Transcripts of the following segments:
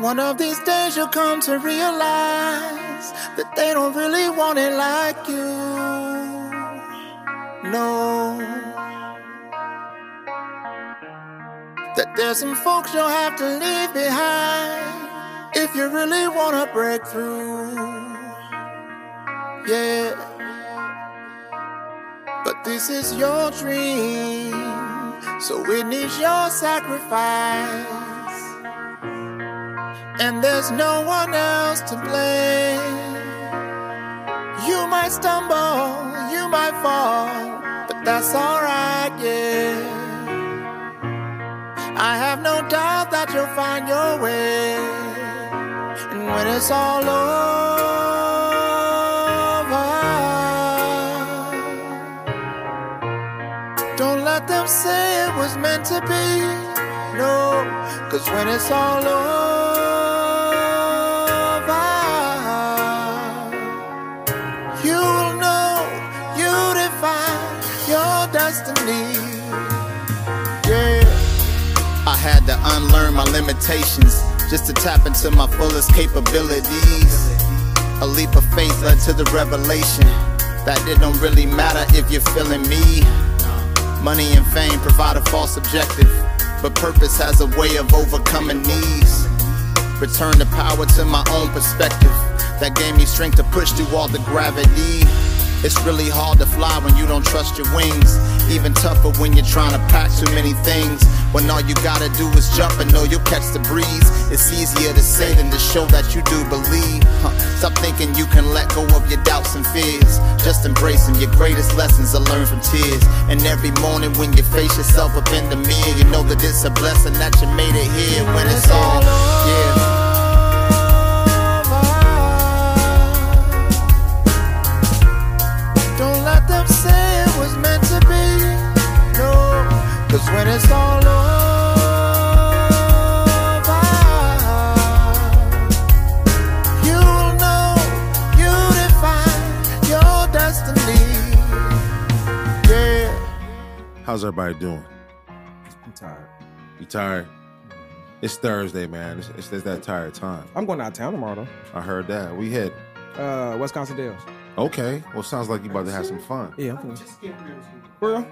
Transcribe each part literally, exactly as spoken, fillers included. One of these days you'll come to realize that they don't really want it like you. No. That there's some folks you'll have to leave behind if you really want to break through. Yeah. But this is your dream, so it needs your sacrifice. And there's no one else to blame. You might stumble, you might fall, but that's alright, yeah. I have no doubt that you'll find your way. And when it's all over, don't let them say it was meant to be. No, 'cause when it's all over, had to unlearn my limitations just to tap into my fullest capabilities. A leap of faith led to the revelation that it don't really matter if you're feeling me. Money and fame provide a false objective, but purpose has a way of overcoming these. Return the power to my own perspective that gave me strength to push through all the gravity. It's really hard to fly when you don't trust your wings. Even tougher when you're trying to pack too many things. When all you gotta do is jump and know you'll catch the breeze. It's easier to say than to show that you do believe. Huh. Stop thinking you can let go of your doubts and fears. Just embrace them. Your greatest lessons are learned from tears. And every morning when you face yourself up in the mirror, you know that it's a blessing that you made it here. When it's all, yeah. Say it was meant to be, no, 'cause when it's all over, you'll know you define your destiny. Yeah. How's everybody doing? I'm tired. You tired? It's Thursday, man. It's, it's, it's that tired time. I'm going out of town tomorrow, though. I heard that. We hit uh, Wisconsin Dells. Okay. Well, sounds like you about to have some fun. Yeah, I'm going. Well,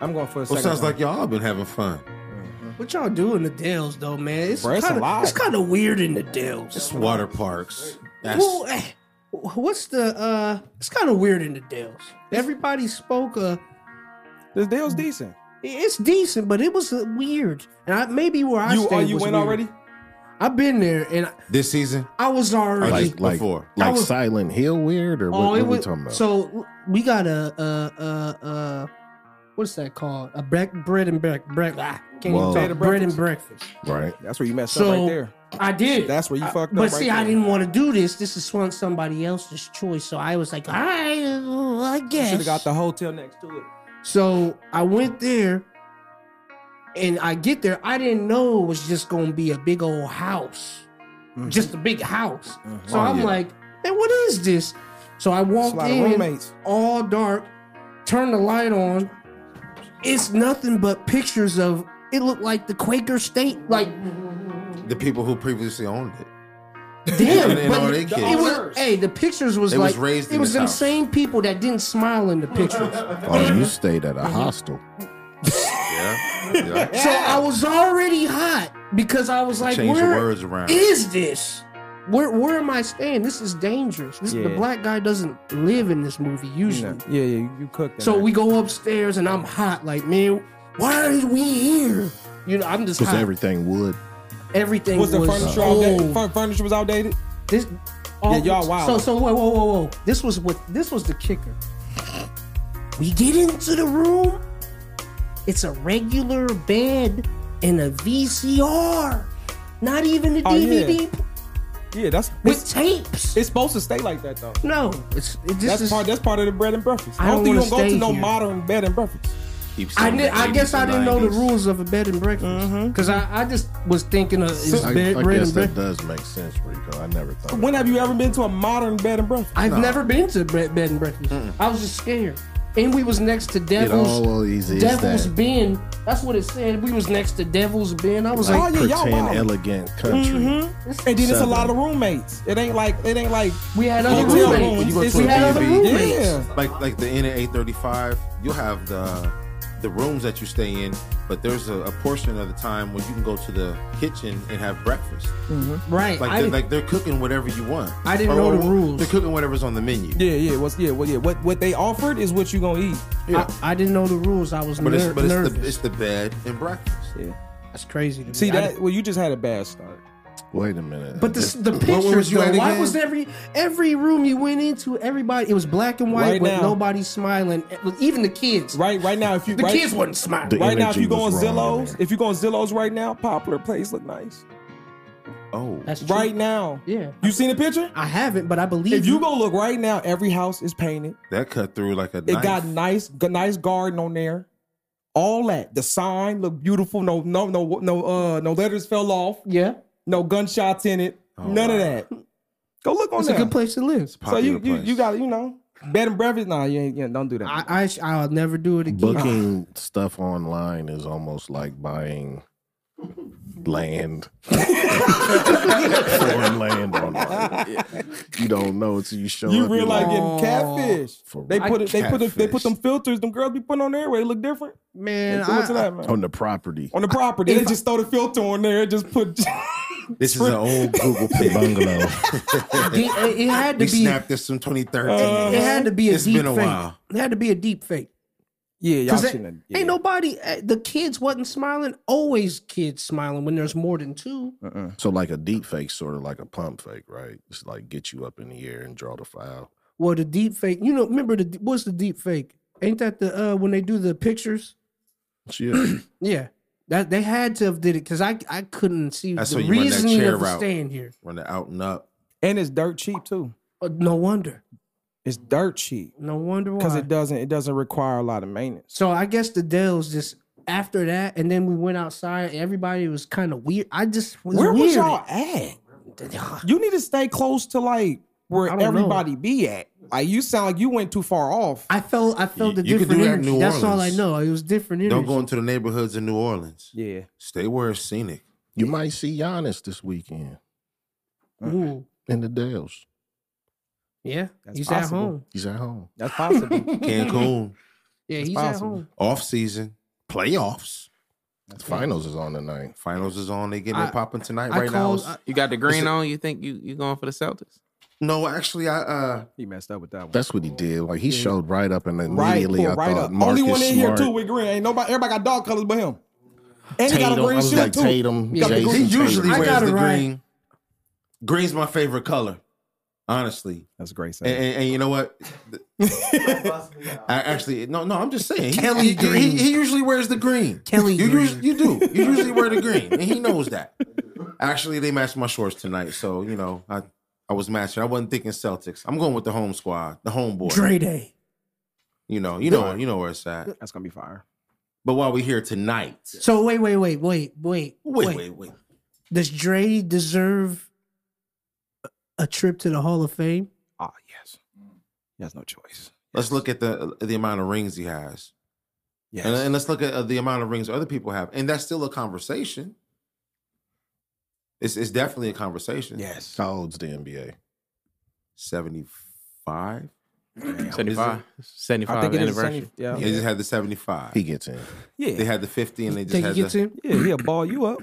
I'm going for a second. Well, sounds time. Like y'all been having fun. Mm-hmm. What y'all do in the Dells, though, man? It's kind of weird in the Dells. It's water parks. That's... Well, hey, what's the? Uh, it's kind of weird in the Dells. Everybody spoke. Uh, the Dells decent. It's decent, but it was uh, weird. And I, maybe where I you, stayed. Are you was in weird. Already? I've been there, and this season I was already like, like before, like was, Silent Hill weird, or what, oh, what are we talking about? So we got a, a, a, a what's that called? A break, bread and break, break. Ah, can't even talk. Bread and breakfast. Right, that's where you messed so, up right there. I did. That's where you I, fucked but up. But see, right I there. Didn't want to do this. This is one somebody else's choice, so I was like, all right, I guess. Should have got the hotel next to it. So I went there. And I get there, I didn't know it was just going to be a big old house. Mm-hmm. Just a big house. Mm-hmm. So oh, I'm yeah. like, hey, what is this? So I walked in, all dark, turned the light on. It's nothing but pictures of, it looked like the Quaker State. Like the people who previously owned it. Damn, and, and but all the, kids. It was, hey, the pictures was they like was it was them house. Same people that didn't smile in the pictures. Oh, you stayed at a mm-hmm. hostel. Yeah, yeah. So I was already hot because I was like, change where words around. Is this? Where where am I staying? This is dangerous. This, yeah. The black guy doesn't live in this movie usually. Yeah, yeah, you, you cook that. So night. We go upstairs and I'm hot. Like, man, why are we here? You know, I'm just hot. 'Cause everything wood. Everything was the furniture uh, outdated. Furniture was outdated. This, all, yeah, y'all wild. So so whoa whoa whoa whoa. This was what this was the kicker. We get into the room. It's a regular bed and a V C R, not even a oh, D V D. Yeah, yeah that's with tapes. It's supposed to stay like that though. No, it's it, that's is, part. That's part of the bread and breakfast. I, I don't think you're gonna go to no here. Modern bed and breakfast. I, did, I guess I didn't nineties. Know the rules of a bed and breakfast because mm-hmm. I, I just was thinking of it's I, bed, I bread guess and breakfast. That does make sense, Rico. I never thought. When have you ever been to a modern bed and breakfast? I've no. never been to bed, bed and breakfast. Mm-mm. I was just scared. And we was next to Devil's easy Devil's that. Bend. That's what it said. We was next to Devil's Bend. I was like, like oh yeah, y'all elegant country. Mm-hmm. And then Southern. It's a lot of roommates. It ain't like it ain't like we had other roommates. roommates. We had other roommates. Yeah. Like like the Inn at eight thirty-five. You'll have the the rooms that you stay in, but there's a, a portion of the time where you can go to the kitchen and have breakfast. Mm-hmm. Right, like they're, like they're cooking whatever you want. I didn't or, know the or, rules. They're cooking whatever's on the menu. Yeah, yeah, what's yeah, well, yeah. What what they offered is what you gonna eat. Yeah. I, I didn't know the rules. I was but ner- it's, but nervous. But it's, it's the bed and breakfast. Yeah, that's crazy to me. See that? Well, you just had a bad start. Wait a minute. But the the pictures, though, why was every every room you went into, everybody, it was black and white with nobody smiling, even the kids. Right, right now, if you the kids wasn't smiling. Right now, if you go on Zillow's, if you go on Zillow's right now, Poplar Place look nice. Oh, that's true. Right now, yeah. You seen the picture? I haven't, but I believe. If you go look right now, every house is painted. That cut through like a knife. It got nice, nice garden on there. All that. The sign looked beautiful. No, no, no, no. Uh, no letters fell off. Yeah. No gunshots in it. Oh, none wow. of that. Go look on that. It's now. A good place to live. So you, you, you got, you know, bed and breakfast. Nah, you ain't, you don't do that. I, I, I'll never do it again. Booking stuff online is almost like buying land. Foreign land online. Yeah. You don't know until you show you up. You realize like, oh, getting catfish. They put it. They put. A, they put them filters. Them girls be putting on there where they look different. Man, I, I, that, man, on the property. On the property, I, they just throw the filter on there. And just put. This is an old Google Pay bungalow. it, it had to we be. Snapped this in twenty thirteen. Uh, it had to be a it's deep been a fake. While. It had to be a deep fake. Yeah, y'all seen that. Yeah. Ain't nobody. The kids wasn't smiling. Always kids smiling when there's more than two. Uh-uh. So like a deep fake, sort of like a pump fake, right? It's like get you up in the air and draw the file. Well, the deep fake. You know, remember the what's the deep fake? Ain't that the uh, when they do the pictures? Yeah. Yeah. That they had to have did it because I, I couldn't see that's the reasoning of the staying here. Run the out and up, and it's dirt cheap too. Uh, no wonder, it's dirt cheap. No wonder why because it doesn't it doesn't require a lot of maintenance. So I guess the Dells just after that, and then we went outside. Everybody was kind of weird. I just was where weird. Was y'all at? You need to stay close to like where everybody know. Be at. Like you sound like you went too far off. I felt I felt the different energy. That that's all I know. It was different energy. Don't go into the neighborhoods in New Orleans. Yeah. Stay where it's scenic. You yeah. might see Giannis this weekend. Ooh. In the Dells. Yeah. That's he's possible. At home. He's at home. That's possible. Cancun. Yeah, that's he's possible. At home. Off season. Playoffs. That's Finals is on tonight. Finals is on. They getting I, it popping tonight I right called, now. I, you got the green on. You think you you going for the Celtics? No, actually, I uh, he messed up with that one. That's what he did. Like he yeah. showed right up, and immediately right, cool, I right thought up. Marcus only one in Smart. Here too with green. Ain't nobody. Everybody got dog colors but him. And Tatum, he got a green I was shoe like, too. Tatum, yeah. Jason, he usually Tatum. Wears the right. green. Green's my favorite color, honestly. That's a great. Saying. And, and, and you know what? I actually no no. I'm just saying. Kelly he, green. He, he usually wears the green. Kelly, you green. You do. You usually wear the green, and he knows that. Actually, they matched my shorts tonight, so you know I. I was matching. I wasn't thinking Celtics. I'm going with the home squad, the home boy. Dre Day. You know, you know, you know where it's at. That's gonna be fire. But while we're here tonight, so wait, wait, wait, wait, wait, wait, wait, wait. wait. Does Dre deserve a trip to the Hall of Fame? Ah, oh, yes. He has no choice. Let's yes. look at the the amount of rings he has. Yes, and, and let's look at the amount of rings other people have, and that's still a conversation. It's it's definitely a conversation. Yes. How old's the N B A? seventy-five? seventy-five. seventy-five I think it anniversary. seventy, yeah. Yeah. They just had the seventy-five. He gets in. Yeah. They had the fifty and they you just think had he gets the... in? Yeah, he'll ball you up.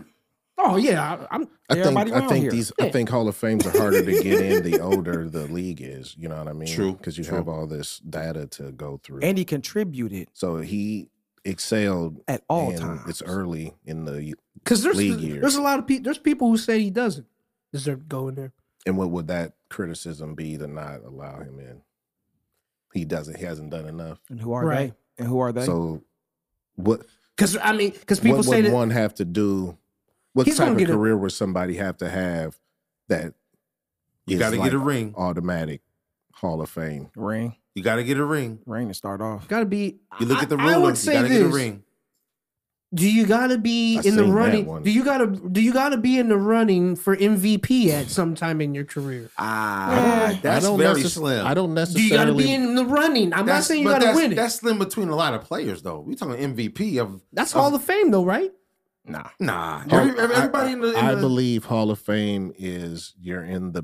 Oh, yeah. I, I'm, I think, I think here. These. Yeah. I think Hall of Fames are harder to get in the older the league is. You know what I mean? True. Because you True. Have all this data to go through. And he contributed. So he... excelled at all times. It's early in the because there's league years. There's a lot of people. There's people who say he doesn't deserve to go in there. And what would that criticism be to not allow him in? He doesn't. He hasn't done enough. And who are right. they? And who are they? So what? Because I mean, because people what say would that one have to do. What type of career a, would somebody have to have that? You got to like get a ring. Automatic Hall of Fame ring. You got to get a ring. Ring to start off. Got to be. You look I, at the ruler. I would say you got to get a ring. Do you gotta be I in the running? Do you gotta do you gotta be in the running for M V P at some time in your career? Ah, uh, that's very slim. I don't necessarily. Do you gotta be in the running? I'm not saying you gotta win it. That's slim between a lot of players, though. We're talking M V P of that's of, Hall of Fame, though, right? Nah, nah. Every, everybody I, in the, in I the, believe Hall of Fame is you're in the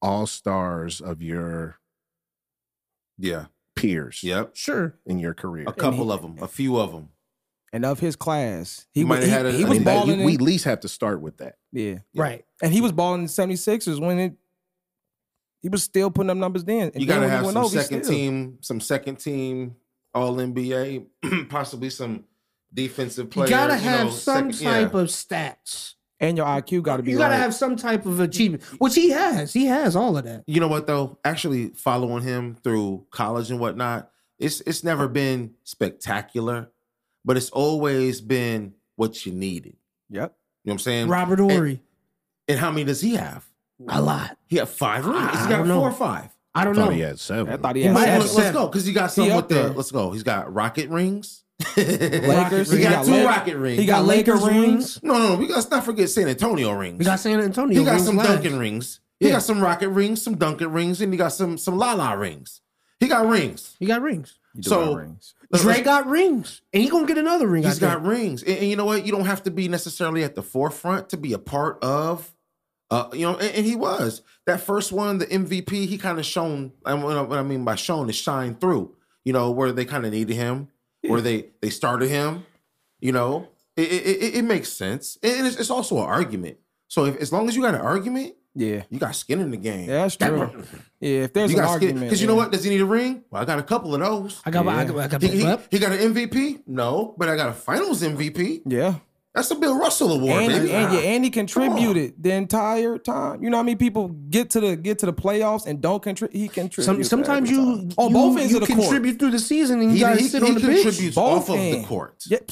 all stars of your yeah peers. Yep, sure. In your career, a couple of them, a few of them. And of his class, he might have had a, he was I mean, balling. We at least have to start with that. Yeah. yeah. Right. And he was balling in the seventy-sixers when it he was still putting up numbers then. And you gotta have some second team, some second team all N B A, possibly some defensive players. You gotta have some type of stats. And your I Q gotta be right. You gotta have some type of achievement. Which he has. He has all of that. You know what though? Actually following him through college and whatnot, it's it's never been spectacular. But it's always been what you needed. Yep. You know what I'm saying? Robert Horry. And, and how many does he have? A lot. He had five rings. He's got four or five. I don't know. I thought he had seven. I thought he had seven. Let's go. Because he got some with the, let's go. He's got rocket rings. Lakers. He got two rocket rings. He got Laker rings. No, no, no. We got, not forget San Antonio rings. We got San Antonio rings. He got some Duncan rings. He got some rocket rings, some Duncan rings, and he got some some La-La rings. He got rings. He got rings. So rings. Dre got rings, and he gonna get another ring. He's got rings, and, and you know what? You don't have to be necessarily at the forefront to be a part of, uh, you know. And, and he was that first one, the M V P. He kind of shone, and what I mean by shown is shine through. You know where they kind of needed him, yeah. where they they started him. You know, it it, it makes sense, and it's, it's also an argument. So if, as long as you got an argument. Yeah, you got skin in the game. Yeah, that's true. That, yeah, if there's an argument, because you know what? Does he need a ring? Well, I got a couple of those. I got, yeah. I got, I got he, he, he got an M V P? No, but I got a Finals M V P. Yeah, that's a Bill Russell award, and, baby. And, yeah, and he contributed the entire time. You know how many people get to the get to the playoffs and don't contribute? He contributes. Some, sometimes you, you oh both ends of the court. You contribute through the season and you got to sit on the bench. He contributes off of the court. Yep,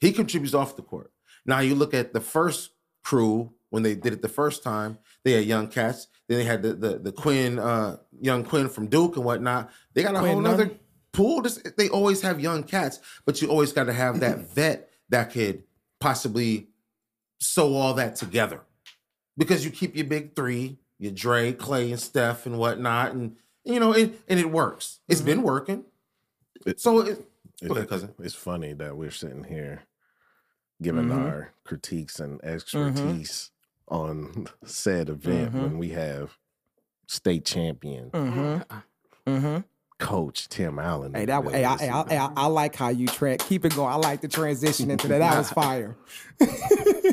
he contributes off the court. Now you look at the first crew when they did it the first time. They had young cats. Then they had the the, the Quinn, uh, young Quinn from Duke and whatnot. They got a Quinn whole nother none. pool. Just, they always have young cats, but you always got to have that vet that could possibly sew all that together. Because you keep your big three, your Dre, Clay, and Steph and whatnot. And, you know, it, and it works. It's mm-hmm. been working. It, so, it, it, go ahead, cousin. It's funny that we're sitting here giving mm-hmm. our critiques and expertise. Mm-hmm. On said event mm-hmm. when we have state champion mm-hmm. Mm-hmm. coach Tim Allen. Hey, that hey, I, hey, I, I, I like how you track. Keep it going. I like the transition into that. That was fire.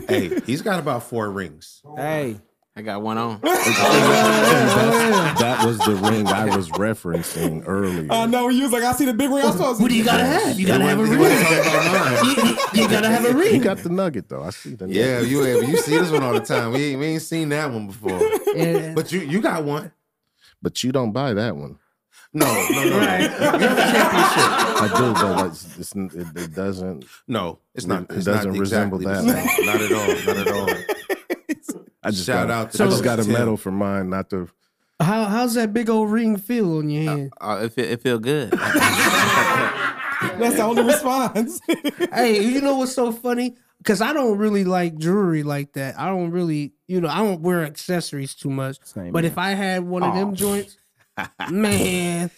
Hey, he's got about four rings. Hey. I got one on. that, that was the ring I was referencing earlier. I uh, know. You was like, I see the big ring. I saw. What do you gotta have? You gotta have a ring. You gotta have a ring. You got the nugget though. I see the nugget. Yeah, you have. You see this one all the time. We ain't, we ain't seen that one before. Yeah. But you you got one. But you don't buy that one. No, no, no. Right. You have a championship. I do, but it's, it's, it, it doesn't. No, it's not. It, it doesn't resemble exactly that. One. Not at all. Not at all. I just Shout got, out! To I just got a medal for mine, not the. How how's that big old ring feel on your hand? Uh, uh, it feel it feel good. That's the only response. Hey, you know what's so funny? Because I don't really like jewelry like that. I don't really, you know, I don't wear accessories too much. Same but man. If I had one of them oh. joints. Man,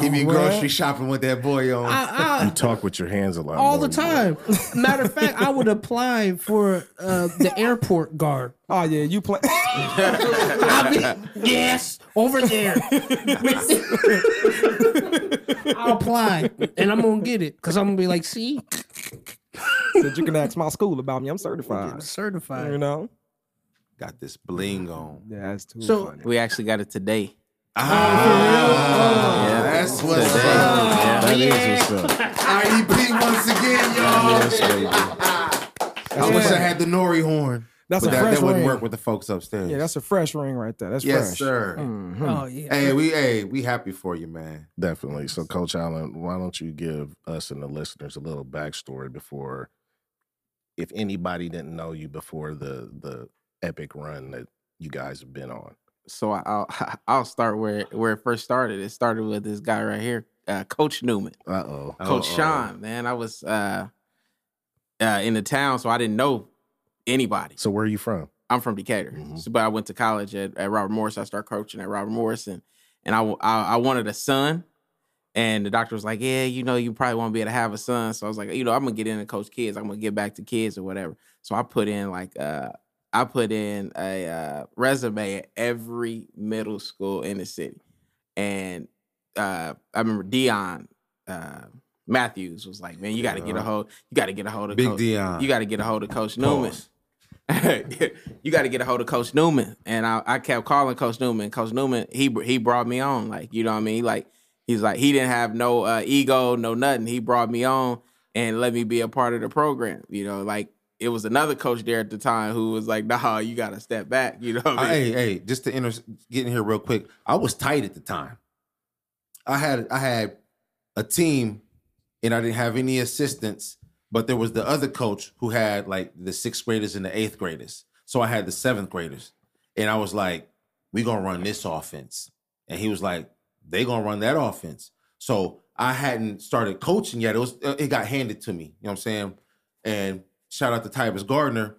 he be grocery shopping with that boy on. I, I, you talk with your hands a lot. All the time. Matter of fact, I would apply for uh, the airport guard. Oh yeah, you play. I'll be, yes, over there. I'll apply, and I'm gonna get it because I'm gonna be like, see, that you can ask my school about me. I'm certified. I'm certified. You know, got this bling on. Yeah, that's too. So funny. We actually got it today. Ah, oh, yeah, that's what's up. Yeah, that yeah. is what's up. R E P once again, y'all. Yes, I yeah. wish I had the Nori horn. That's but a that, fresh that wouldn't ring. Work with the folks upstairs. Yeah, that's a fresh ring right there. That's yes, fresh. Yes, sir. Mm-hmm. Oh, yeah. Hey, we hey, we happy for you, man. Definitely. So, Coach Allen, why don't you give us and the listeners a little backstory before, if anybody didn't know you before the the epic run that you guys have been on. So I'll I'll start where where it first started. It started with this guy right here, uh, Coach Newman. Uh oh, Coach Uh-oh. Sean. Man, I was uh, uh, in the town, so I didn't know anybody. So where are you from? I'm from Decatur, mm-hmm. so, but I went to college at, at Robert Morris. I started coaching at Robert Morris, and, and I, I I wanted a son, and the doctor was like, yeah, you know, you probably won't be able to have a son. So I was like, you know, I'm going to get in and coach kids. I'm going to get back to kids or whatever. So I put in like uh, I put in a uh, resume at every middle school in the city. And uh, I remember Dion uh, Matthews was like, man, you got to get a hold. You got to get a hold of Big Coach. Dion. You got to get a hold of Coach Newman. Pause. You got to get a hold of Coach Newman. And I, I kept calling Coach Newman. Coach Newman, he he brought me on. Like, you know what I mean? He like, he's like, he didn't have no uh, ego, no nothing. He brought me on and let me be a part of the program. You know, like, it was another coach there at the time who was like, nah, you got to step back. You know what I mean? Hey, hey, just to inter- get in here real quick. I was tight at the time. I had I had a team and I didn't have any assistants. But there was the other coach who had like the sixth graders and the eighth graders. So I had the seventh graders. And I was like, we're going to run this offense. And he was like, they're going to run that offense. So I hadn't started coaching yet. It was it got handed to me. You know what I'm saying? And shout out to Tyere Gardner.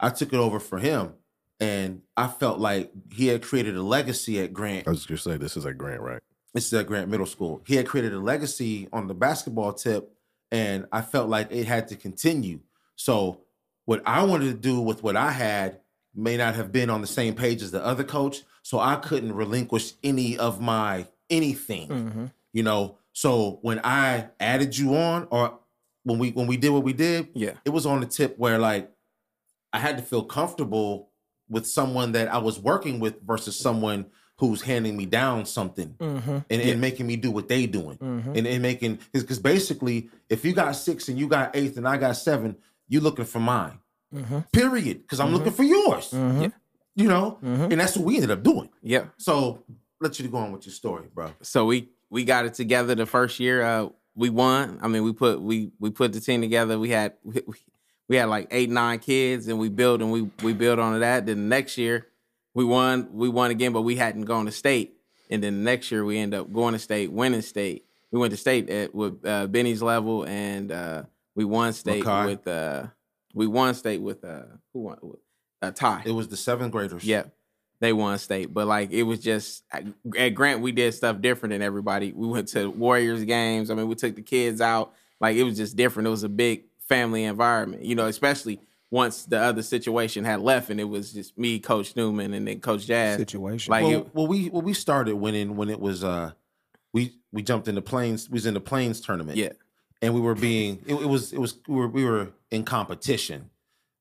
I took it over for him. And I felt like he had created a legacy at Grant. I was going to say, this is at Grant, right? This is at Grant Middle School. He had created a legacy on the basketball tip. And I felt like it had to continue. So what I wanted to do with what I had may not have been on the same page as the other coach. So I couldn't relinquish any of my anything, mm-hmm. you know. So when I added you on, or when we when we did what we did, yeah, it was on the tip where like I had to feel comfortable with someone that I was working with versus someone who's handing me down something mm-hmm. and, and yeah. making me do what they doing mm-hmm. and, and making, because basically if you got six and you got eighth and I got seven, you looking for mine, mm-hmm. period. Because I'm mm-hmm. looking for yours, mm-hmm. yeah. you know, mm-hmm. and that's what we ended up doing. Yeah. So let you go on with your story, bro. So we, we got it together the first year. Uh, we won. I mean, we put, we, we put the team together. We had, we, we had like eight, nine kids and we built and we, we built on that. Then the next year, We won, we won again, but we hadn't gone to state. And then the next year, we ended up going to state, winning state. We went to state at, with uh, Benny's level, and uh, we won state McCoy. with uh, we won state with uh, who won? Uh, Ty. It was the seventh graders. Yeah, they won state, but like it was just at Grant, we did stuff different than everybody. We went to Warriors games. I mean, we took the kids out. Like it was just different. It was a big family environment, you know, especially. Once the other situation had left, and it was just me, Coach Newman, and then Coach Jazz. Situation. Like, well, it, well, we well we started winning when it was uh, we we jumped into Plains. We was in the Plains tournament. Yeah, and we were being it, it was it was we were, we were in competition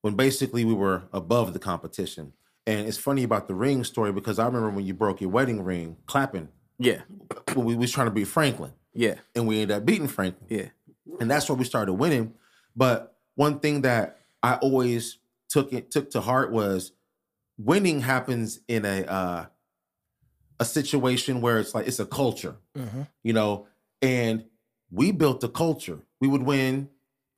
when basically we were above the competition. And it's funny about the ring story because I remember when you broke your wedding ring clapping. Yeah, when we was trying to beat Franklin. Yeah, and we ended up beating Franklin. Yeah, and that's where we started winning. But one thing that I always took it took to heart was winning happens in a uh, a situation where it's like it's a culture, mm-hmm. you know, and we built a culture. We would win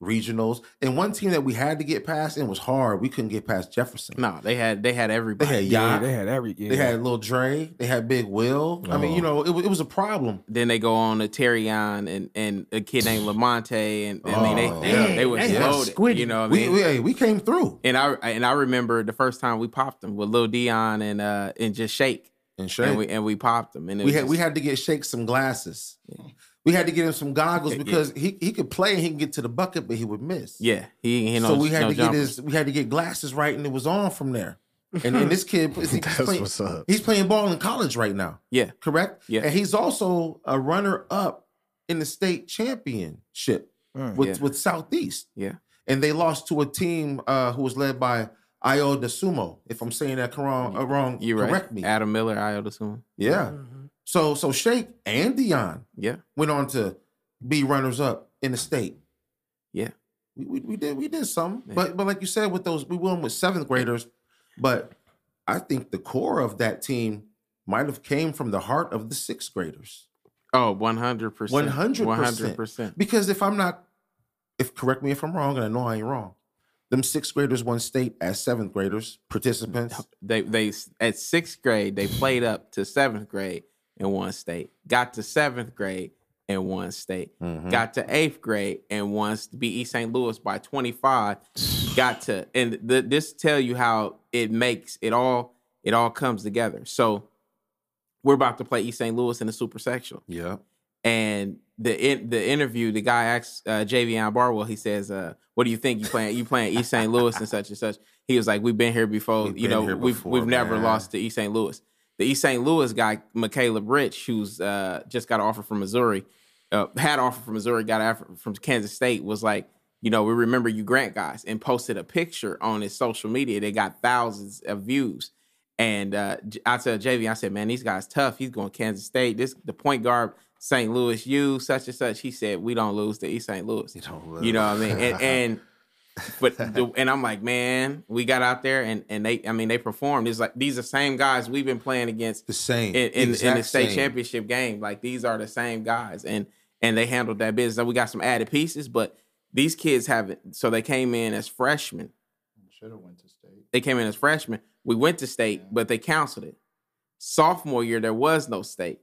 regionals, and one team that we had to get past, and it was hard. We couldn't get past Jefferson. No, they had they had everybody. They had yeah, they had every. Yeah. They had Lil Dre. They had Big Will. Oh. I mean, you know, it, it was a problem. Then they go on to Terrion and and a kid named Lamonte, and, and oh, I mean, they they, yeah. they were loaded. You know, what I mean, we, we we came through. And I and I remember the first time we popped them with Lil Dion and uh and just Shake and Shake and we and we popped them. And it we had just, we had to get Shake some glasses. Yeah. We had to get him some goggles because yeah. he, he could play and he could get to the bucket, but he would miss. Yeah, he, he knows, so we had no to jumpers. get his we had to get glasses right, and it was on from there. And then this kid, he's playing, what's up. he's playing ball in college right now. Yeah, correct. Yeah, and he's also a runner up in the state championship mm, with yeah. with Southeast. Yeah, and they lost to a team uh, who was led by Ayo Dosunmu. If I'm saying that wrong, uh, wrong, You're correct right. me. Adam Miller, Ayo Dosunmu. Yeah. Mm-hmm. So so Shake and Dion yeah. went on to be runners up in the state. Yeah. We we, we did we did something. Yeah. But but like you said, with those we won with seventh graders, but I think the core of that team might have came from the heart of the sixth graders. Oh, one hundred percent. one hundred percent. one hundred percent. Because if I'm not if correct me if I'm wrong, and I know I ain't wrong. Them sixth graders won state as seventh graders participants. They they at sixth grade, they played up to seventh grade. In one state, got to seventh grade, and won state. Mm-hmm. Got to eighth grade and won to be East Saint Louis by twenty-five. Got to, and the, this tell you how it makes it all, it all comes together. So we're about to play East Saint Louis in the super sectional. Yeah. And the in, the interview, the guy asks uh, Javion Barwell, he says, uh, what do you think you playing? You playing East Saint Louis and such and such. He was like, we've been here before. We've you know, before, we've we've man. never lost to East Saint Louis. The East Saint Louis guy, Mikayla Rich, who's uh, just got an offer from Missouri, uh, had an offer from Missouri, got an offer from Kansas State, was like, you know, we remember you Grant guys, and posted a picture on his social media. They got thousands of views. And uh, I tell J V, I said, man, these guys tough. He's going to Kansas State. This the point guard, Saint Louis U, such and such. He said, we don't lose to East Saint Louis. You don't lose. You know what I mean? And, and But the, and I'm like, man, we got out there and, and they, I mean, they performed. It's like these are the same guys we've been playing against the same in, in, in the state same. championship game. Like these are the same guys, and and they handled that business. So we got some added pieces, but these kids haven't. So they came in as freshmen. Should have went to state. They came in as freshmen. We went to state, yeah. but they canceled it. Sophomore year there was no state.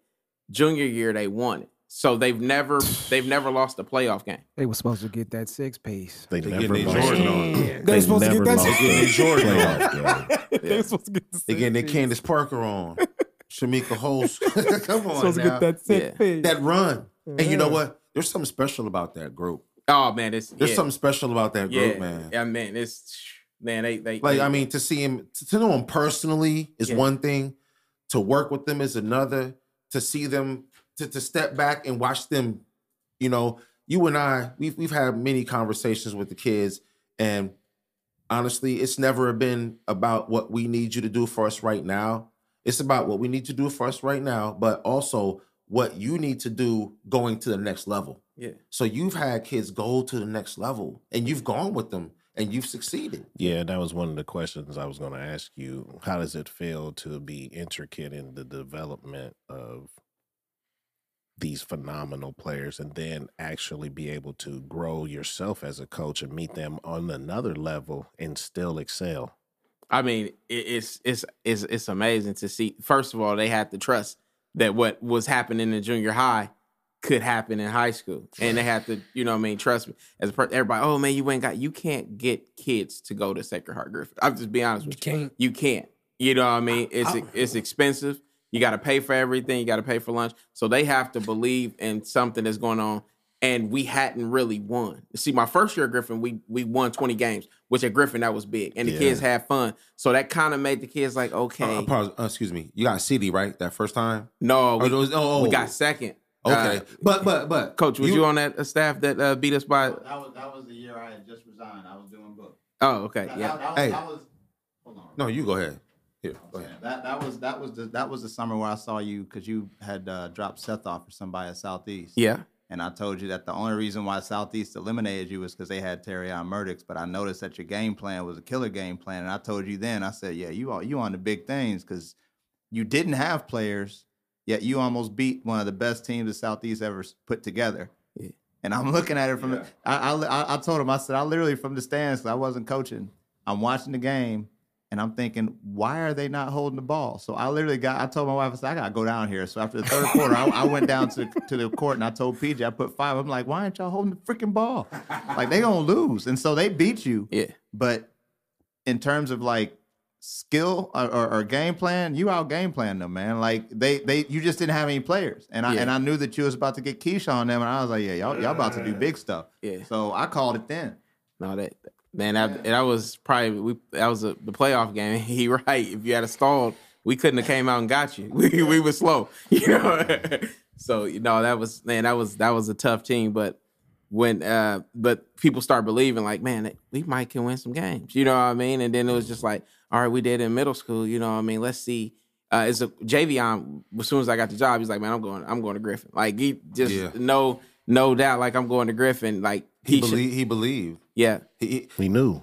Junior year they won it. So they've never they've never lost a playoff game. They were supposed to get that six piece. They, they never lost. They, they supposed to get that six Jordan on. They were supposed to get the six. They getting their Candace Parker on. Shamika Holtz. Come on. Supposed now. to get that six yeah. piece. That run. Yeah. And you know what? There's something special about that group. Oh man, it's there's yeah. something special about that group, yeah. man. Yeah, man, it's man, they they like they, I mean to see him to, to know him personally is yeah. one thing, to work with them is another, to see them To, to step back and watch them, you know, you and I, we've, we've had many conversations with the kids, and honestly, it's never been about what we need you to do for us right now. It's about what we need to do for us right now, but also what you need to do going to the next level. Yeah. So you've had kids go to the next level, and you've gone with them, and you've succeeded. Yeah, that was one of the questions I was going to ask you. How does it feel to be intricate in the development of these phenomenal players and then actually be able to grow yourself as a coach and meet them on another level and still excel? I mean, it's, it's, it's, it's amazing to see. First of all, they had the trust that what was happening in junior high could happen in high school. And they had to, you know what I mean? Trust me as a person, everybody, oh man, you ain't got, you can't get kids to go to Sacred Heart Griffin. I'm just being honest with you. You can't. You can't, you know what I mean? It's, I, I, it's expensive. You got to pay for everything. You got to pay for lunch. So they have to believe in something that's going on. And we hadn't really won. See, my first year at Griffin, we we won twenty games, which at Griffin, that was big. And the yeah. kids had fun. So that kind of made the kids like, okay. Uh, pause, uh, excuse me. You got C D, right? That first time? No. We, was, oh. we got second. Okay. Uh, but, but, but. Coach, was you, you on that staff that uh, beat us by? That was, that was the year I had just resigned. I was doing book. Oh, okay. That, yeah. That, that was, hey. That was, hold on. No, you go ahead. Yeah, that that was that was the that was the summer where I saw you because you had uh, dropped Seth off for somebody at Southeast. Yeah, and I told you that the only reason why Southeast eliminated you was because they had Terrion Murdix. But I noticed that your game plan was a killer game plan, and I told you then. I said, "Yeah, you are you on the big things because you didn't have players, yet you almost beat one of the best teams the Southeast ever put together." Yeah. And I'm looking at it from yeah. the, I, I I told him I said I literally from the stands because I wasn't coaching. I'm watching the game. And I'm thinking, why are they not holding the ball? So I literally got, I told my wife, I said, I got to go down here. So after the third quarter, I, I went down to, to the court and I told P J, I put five. I'm like, why aren't y'all holding the freaking ball? Like, they going to lose. And so they beat you. Yeah. But in terms of like skill or, or, or game plan, you out game plan them, man. Like, they, they, you just didn't have any players. And I yeah. and I knew that you was about to get Keyshawn them. And I was like, yeah, y'all, y'all about to do big stuff. Yeah. So I called it then. No, that. Man, that, yeah. that was probably we, that was a, the playoff game. He right. If you had a stalled, we couldn't have came out and got you. We we were slow, you know. So you know that was man, that was that was a tough team. But when uh, but people start believing, like man, we might can win some games. You know what I mean? And then it was just like, all right, we did in middle school. You know what I mean? Let's see. Uh, it's a Javion. As soon as I got the job, he's like, man, I'm going. I'm going to Griffin. Like he just yeah. no no doubt. Like I'm going to Griffin. Like he he, belie- should, he believed. Yeah, he, he knew.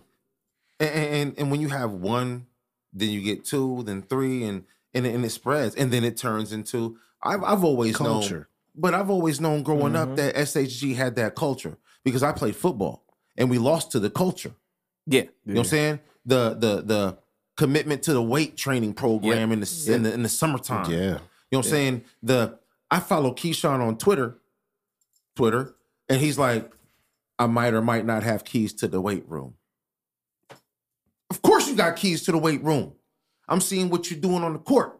And, and and when you have one, then you get two, then three, and and, and it spreads, and then it turns into I've I've always culture. known, but I've always known growing mm-hmm. up that S H G had that culture because I played football and we lost to the culture. Yeah, you yeah. know what I'm saying? The the the commitment to the weight training program yeah. in, the, yeah. in the in the summertime. Yeah, you know what yeah. I'm saying? The I follow Keyshawn on Twitter. Twitter, and he's like, I might or might not have keys to the weight room. Of course you got keys to the weight room. I'm seeing what you're doing on the court.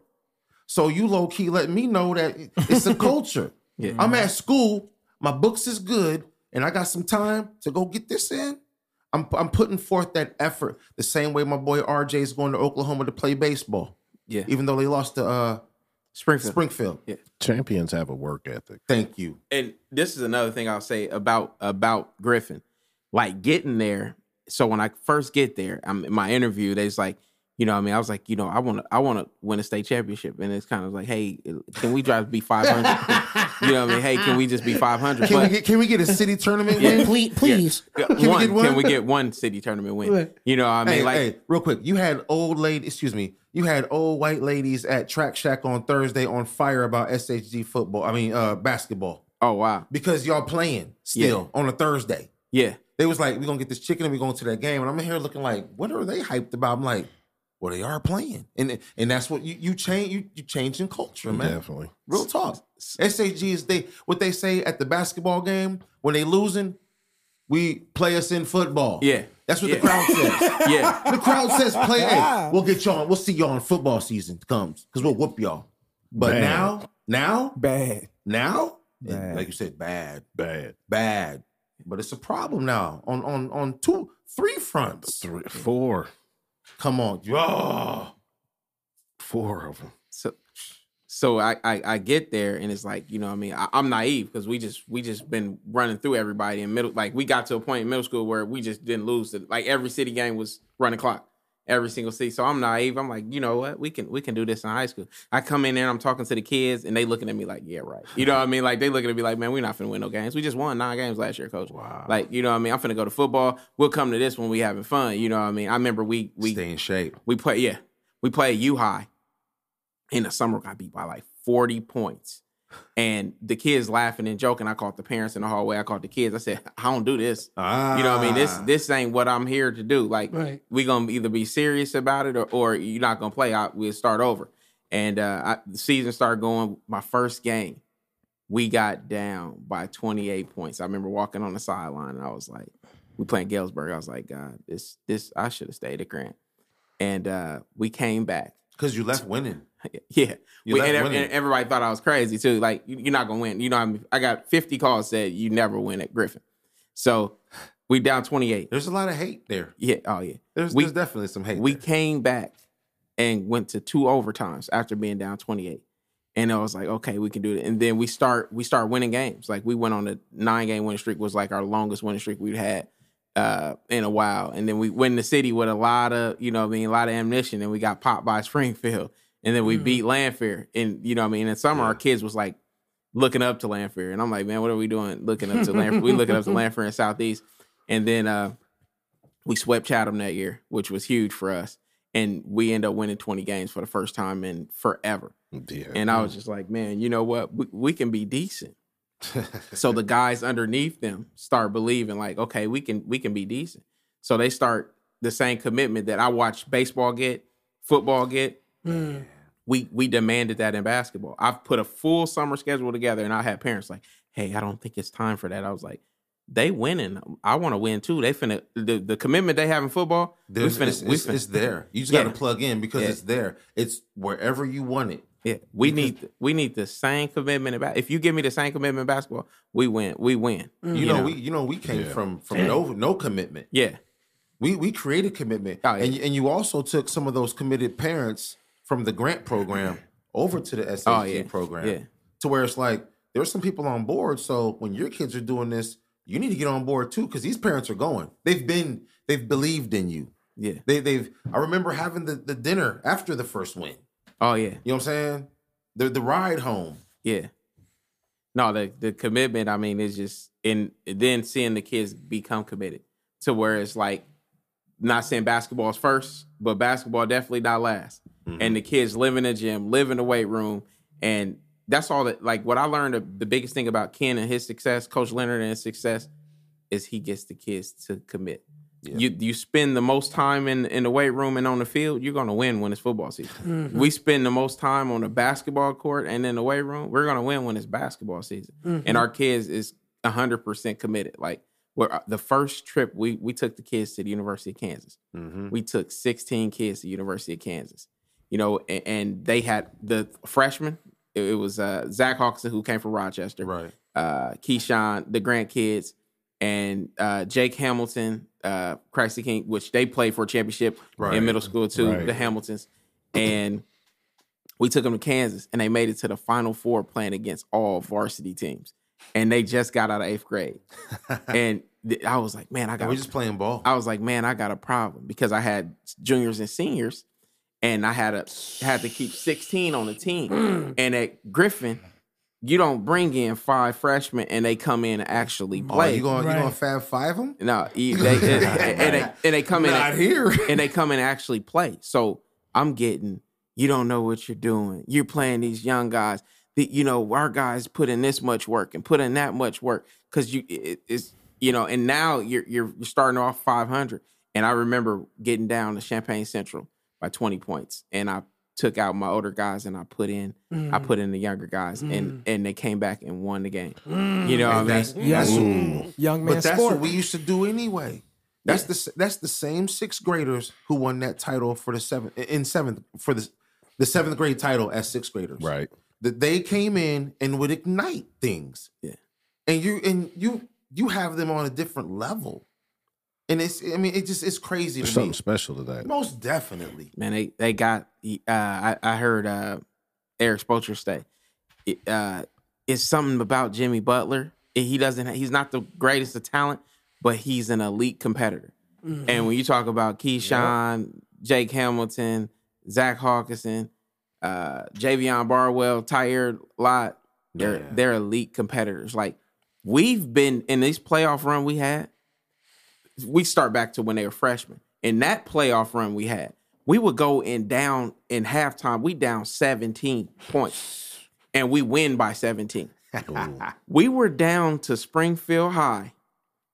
So you low-key let me know that it's a culture. Yeah. I'm at school, my books is good, and I got some time to go get this in. I'm I'm putting forth that effort the same way my boy R J is going to Oklahoma to play baseball. Yeah. Even though they lost to uh, Springfield. Springfield. Yeah. Champions have a work ethic. Thank you. And this is another thing I'll say about about Griffin. Like getting there, so when I first get there, I'm in my interview, they's like, you know what I mean? I was like, you know, I want to I want to win a state championship. And it's kind of like, hey, can we drive to be five hundred? You know what I mean? Hey, can we just be five hundred? Can, but, we, get, can we get a city tournament yeah, win? Please. please. Yeah. Can, one, we get one? Can we get one city tournament win? You know what I mean? Hey, like, hey, real quick. You had old lady, excuse me. You had old white ladies at Track Shack on Thursday on fire about S H G football. I mean, uh, basketball. Oh, wow. Because y'all playing still yeah. on a Thursday. Yeah. They was like, we're going to get this chicken and we're going to that game. And I'm here looking like, what are they hyped about? I'm like, well, they are playing. And and that's what you, you change you you changing culture, man. Definitely. Real talk. S A G is they what they say at the basketball game, when they losing, we play us in football. Yeah. That's what yeah. the crowd says. Yeah. The crowd says play. Hey, we'll get y'all, we'll see y'all in football season comes. Because we'll whoop y'all. But bad. now, now, bad. Now, bad. like you said, bad, bad, bad. But it's a problem now on on on two, three fronts. Three, four. Come on, oh, four of them. So, so I, I I get there and it's like, you know what I mean, I, I'm naive because we just we just been running through everybody in middle. Like we got to a point in middle school where we just didn't lose. The, like every city game was running clock, every single city. So I'm naive. I'm like, you know what, we can we can do this in high school. I come in there and I'm talking to the kids and they looking at me like, yeah, right. You know what I mean? Like they looking at me like, man, we're not finna win no games. We just won nine games last year, coach. Wow. Like, you know what I mean? I'm finna go to football. We'll come to this when we having fun. You know what I mean? I remember we we stay in shape. We play yeah. We played U High in the summer, got beat by like forty points. And the kids laughing and joking. I caught the parents in the hallway. I caught the kids. I said, I don't do this. Ah. You know what I mean? This this ain't what I'm here to do. Like, right. we going to either be serious about it or, or you're not going to play. I, we'll start over. And uh, I, the season started going. My first game, we got down by twenty-eight points. I remember walking on the sideline, and I was like, we playing Galesburg. I was like, God, this, this I should have stayed at Grant. And uh, we came back. Because you left winning. Yeah. We, and, and everybody thought I was crazy, too. Like, you're not going to win. You know, I mean? I got fifty calls that you never win at Griffin. So, we down twenty-eight. There's a lot of hate there. Yeah. Oh, yeah. There's, we, there's definitely some hate We there. Came back and went to two overtimes after being down twenty-eight. And I was like, okay, we can do it. And then we start we start winning games. Like, we went on a nine-game winning streak. Was like our longest winning streak we'd had uh in a while. And then we went in the city with a lot of, you know what I mean, a lot of ammunition, and we got popped by Springfield, and then we mm. beat Lanphier. And you know what I mean, in summer yeah. our kids was like looking up to Lanphier, and I'm like, man, what are we doing looking up to Lanphier? We looking up to Lanphier in Southeast. And then uh we swept Chatham that year, which was huge for us, and we end up winning twenty games for the first time in forever. yeah. And I was just like, man, you know what, we, we can be decent. So the guys underneath them start believing, like, okay, we can we can be decent. So they start the same commitment that I watched baseball get, football get. Mm. We we demanded that in basketball. I've put a full summer schedule together, and I had parents like, "Hey, I don't think it's time for that." I was like, "They winning. I want to win too. They finna the, the commitment they have in football. We finna, it's, we finna, it's there. You just yeah. got to plug in because yeah. it's there. It's wherever you want it." Yeah, we because need we need the same commitment about. If you give me the same commitment in basketball, we win. We win. You, you know, know, we you know we came yeah. from from no no commitment. Yeah, we we created commitment, oh, yeah. and and you also took some of those committed parents from the Grant program over to the S H G oh, yeah. program, yeah. to where it's like there's some people on board. So when your kids are doing this, you need to get on board too, because these parents are going. They've been they've believed in you. Yeah, they they've. I remember having the, the dinner after the first win. Oh, yeah. You know what I'm saying? The the ride home. Yeah. No, the, the commitment, I mean, it's just, and then seeing the kids become committed to where it's like, not saying basketball is first, but basketball definitely not last. Mm-hmm. And the kids live in the gym, live in the weight room. And that's all that, like, what I learned, the, the biggest thing about Ken and his success, Coach Leonard and his success, is he gets the kids to commit. Yeah. You you spend the most time in, in the weight room and on the field, you're going to win when it's football season. Mm-hmm. We spend the most time on the basketball court and in the weight room, we're going to win when it's basketball season. Mm-hmm. And our kids is one hundred percent committed. Like, where the first trip, we we took the kids to the University of Kansas. Mm-hmm. We took sixteen kids to the University of Kansas. You know, and, and they had the freshmen. It, it was uh, Zach Hawkinson, who came from Rochester. Right. Uh, Keyshawn, the Grant kids, and uh, Jake Hamilton, uh, Christ the King, which they played for a championship right. in middle school too, right. the Hamiltons. And we took them to Kansas, and they made it to the Final Four playing against all varsity teams. And they just got out of eighth grade. And th- I was like, man, I got... We're just playing ball. I was like, man, I got a problem because I had juniors and seniors, and I had a had to keep sixteen on the team. And at Griffin, you don't bring in five freshmen and they come in and actually play. Oh, you gonna right. you gonna fab five them? No, they, they, and, and, they, and they come in Not and, here. and they come in and actually play. So I'm getting, you don't know what you're doing. You're playing these young guys. The, you know, our guys put in this much work and put in that much work because you it, it's you know, and now you're you're starting off five hundred. And I remember getting down to Champaign Central by twenty points, and I took out my older guys and I put in mm. I put in the younger guys, mm. and and they came back and won the game. Mm. You know what and I mean? Yes, mm. young man. But that's sport. What we used to do anyway. That's yeah. the that's the same sixth graders who won that title for the seventh in seventh for the the seventh grade title as sixth graders, right? That they came in and would ignite things. Yeah. And you and you you have them on a different level. And it's I mean it just it's crazy. There's to something me. special to that. Most definitely. Man, they they got uh I, I heard uh Eric Spoelstra say it, uh it's something about Jimmy Butler. He doesn't he's not the greatest of talent, but he's an elite competitor. Mm-hmm. And when you talk about Keyshawn, yep. Jake Hamilton, Zach Hawkinson, Uh, Javion Barwell, Tyere Lott, they're, yeah. they're elite competitors. Like, we've been in this playoff run we had, we start back to when they were freshmen. In that playoff run we had, we would go in down in halftime, we down seventeen points, and we win by seventeen. We were down to Springfield High,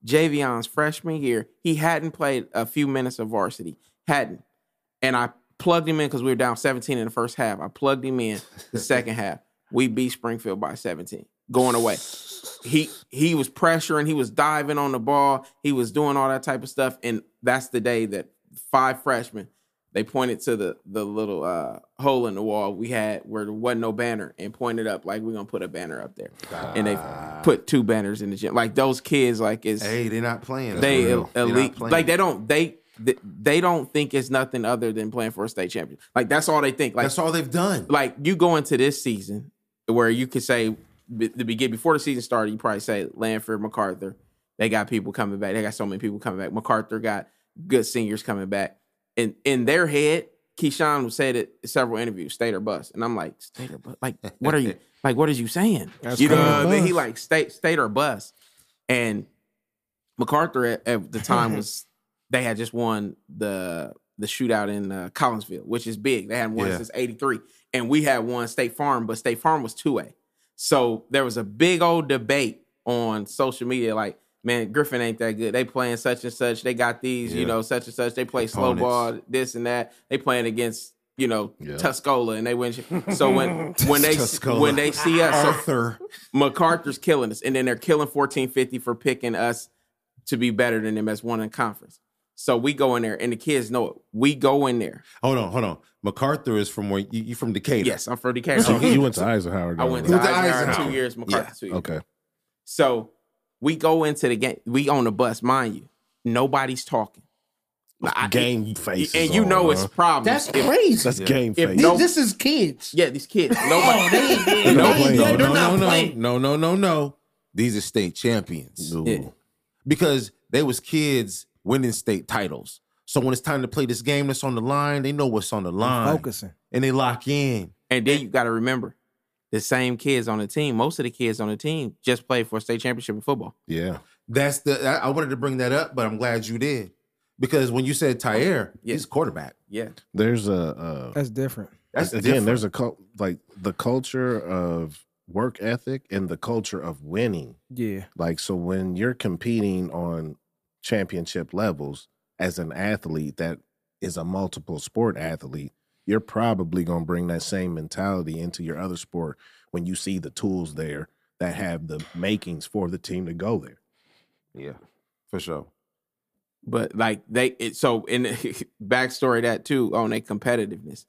Javion's freshman year. He hadn't played a few minutes of varsity, hadn't. And I plugged him in because we were down seventeen in the first half. I plugged him in the second half. We beat Springfield by seventeen, going away. He he was pressuring. He was diving on the ball. He was doing all that type of stuff. And that's the day that five freshmen, they pointed to the the little uh, hole in the wall we had where there wasn't no banner and pointed up like, we're going to put a banner up there. Ah. And they put two banners in the gym. Like, those kids, like, it's... Hey, they're not playing. They elite. They're playing. Like, they don't... they. They don't think it's nothing other than playing for a state championship. Like, that's all they think. Like, that's all they've done. Like, you go into this season where you could say, the begin before the season started, you probably say Lanford, MacArthur, they got people coming back. They got so many people coming back. MacArthur got good seniors coming back. And in their head, Keyshawn said it in several interviews, state or bust. And I'm like, state or bust? Like, what are you? Like, what are you saying? That's you know what I mean? He like state state or bust. And MacArthur at, at the time was. They had just won the the shootout in uh, Collinsville, which is big. They hadn't won yeah. since eighty-three. And we had won State Farm, but State Farm was two A. So there was a big old debate on social media, like, man, Griffin ain't that good. They playing such and such. They got these, yeah. you know, such and such. They play slow ball, this and that. They playing against, you know, yeah. Tuscola, and they win. So when when they Tuscola. when they see us, Arthur. So MacArthur's killing us, and then they're killing fourteen fifty for picking us to be better than them as one in conference. So we go in there, and the kids know it. We go in there. Hold on, hold on. MacArthur is from where you, you from Decatur. Yes, I'm from Decatur. So you went to Eisenhower. I went to Eisenhower in two years, MacArthur yeah. two years. Okay. So we go into the game. We on the bus, mind you. Nobody's talking. Like, game face. And you on, know huh? it's problems. That's if, crazy. That's yeah. game face. No, this is kids. Yeah, these kids. Nobody. Nobody. Nobody. No, no, no, no, no, no, no, no. These are state champions. Yeah. Because they was kids winning state titles. So when it's time to play this game that's on the line, they know what's on the line. I'm focusing. And they lock in. And then you got to remember, the same kids on the team, most of the kids on the team just played for a state championship in football. Yeah. That's the, I wanted to bring that up, but I'm glad you did. Because when you said Tyere, yeah. he's quarterback. Yeah. There's a. Uh, that's different. That's Again, different. There's a, cult, like the culture of work ethic and the culture of winning. Yeah. Like, so when you're competing on championship levels as an athlete that is a multiple sport athlete, you're probably going to bring that same mentality into your other sport when you see the tools there that have the makings for the team to go there. Yeah, for sure. But like they, it, so in the backstory that too on their competitiveness,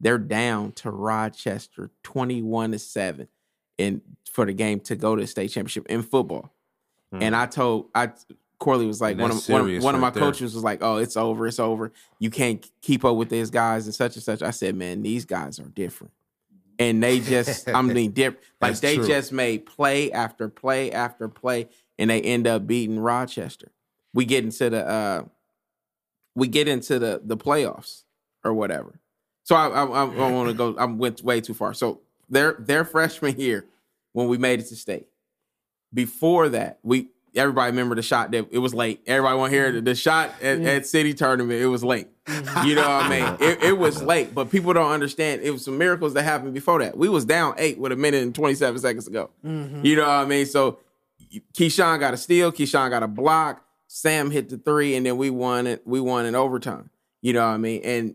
they're down to Rochester twenty-one to seven, and for the game to go to the state championship in football. Mm. And I told I Corley was like one of, one of one right of my there. coaches was like, "Oh, it's over, it's over. You can't keep up with these guys and such and such." I said, "Man, these guys are different, and they just I mean different. Like they true. just made play after play after play, and they end up beating Rochester." We get into the uh, we get into the the playoffs or whatever. So I I, I, I want to go. I went way too far. So their their freshman year, when we made it to state. Before that, we everybody remember the shot that it was late. Everybody want to hear the shot at, yeah. at City Tournament. It was late. You know what I mean? It, it was late, but people don't understand. It was some miracles that happened before that. We was down eight with a minute and twenty-seven seconds ago. Mm-hmm. You know what I mean? So Keyshawn got a steal. Keyshawn got a block. Sam hit the three, and then we won it. We won in overtime. You know what I mean? And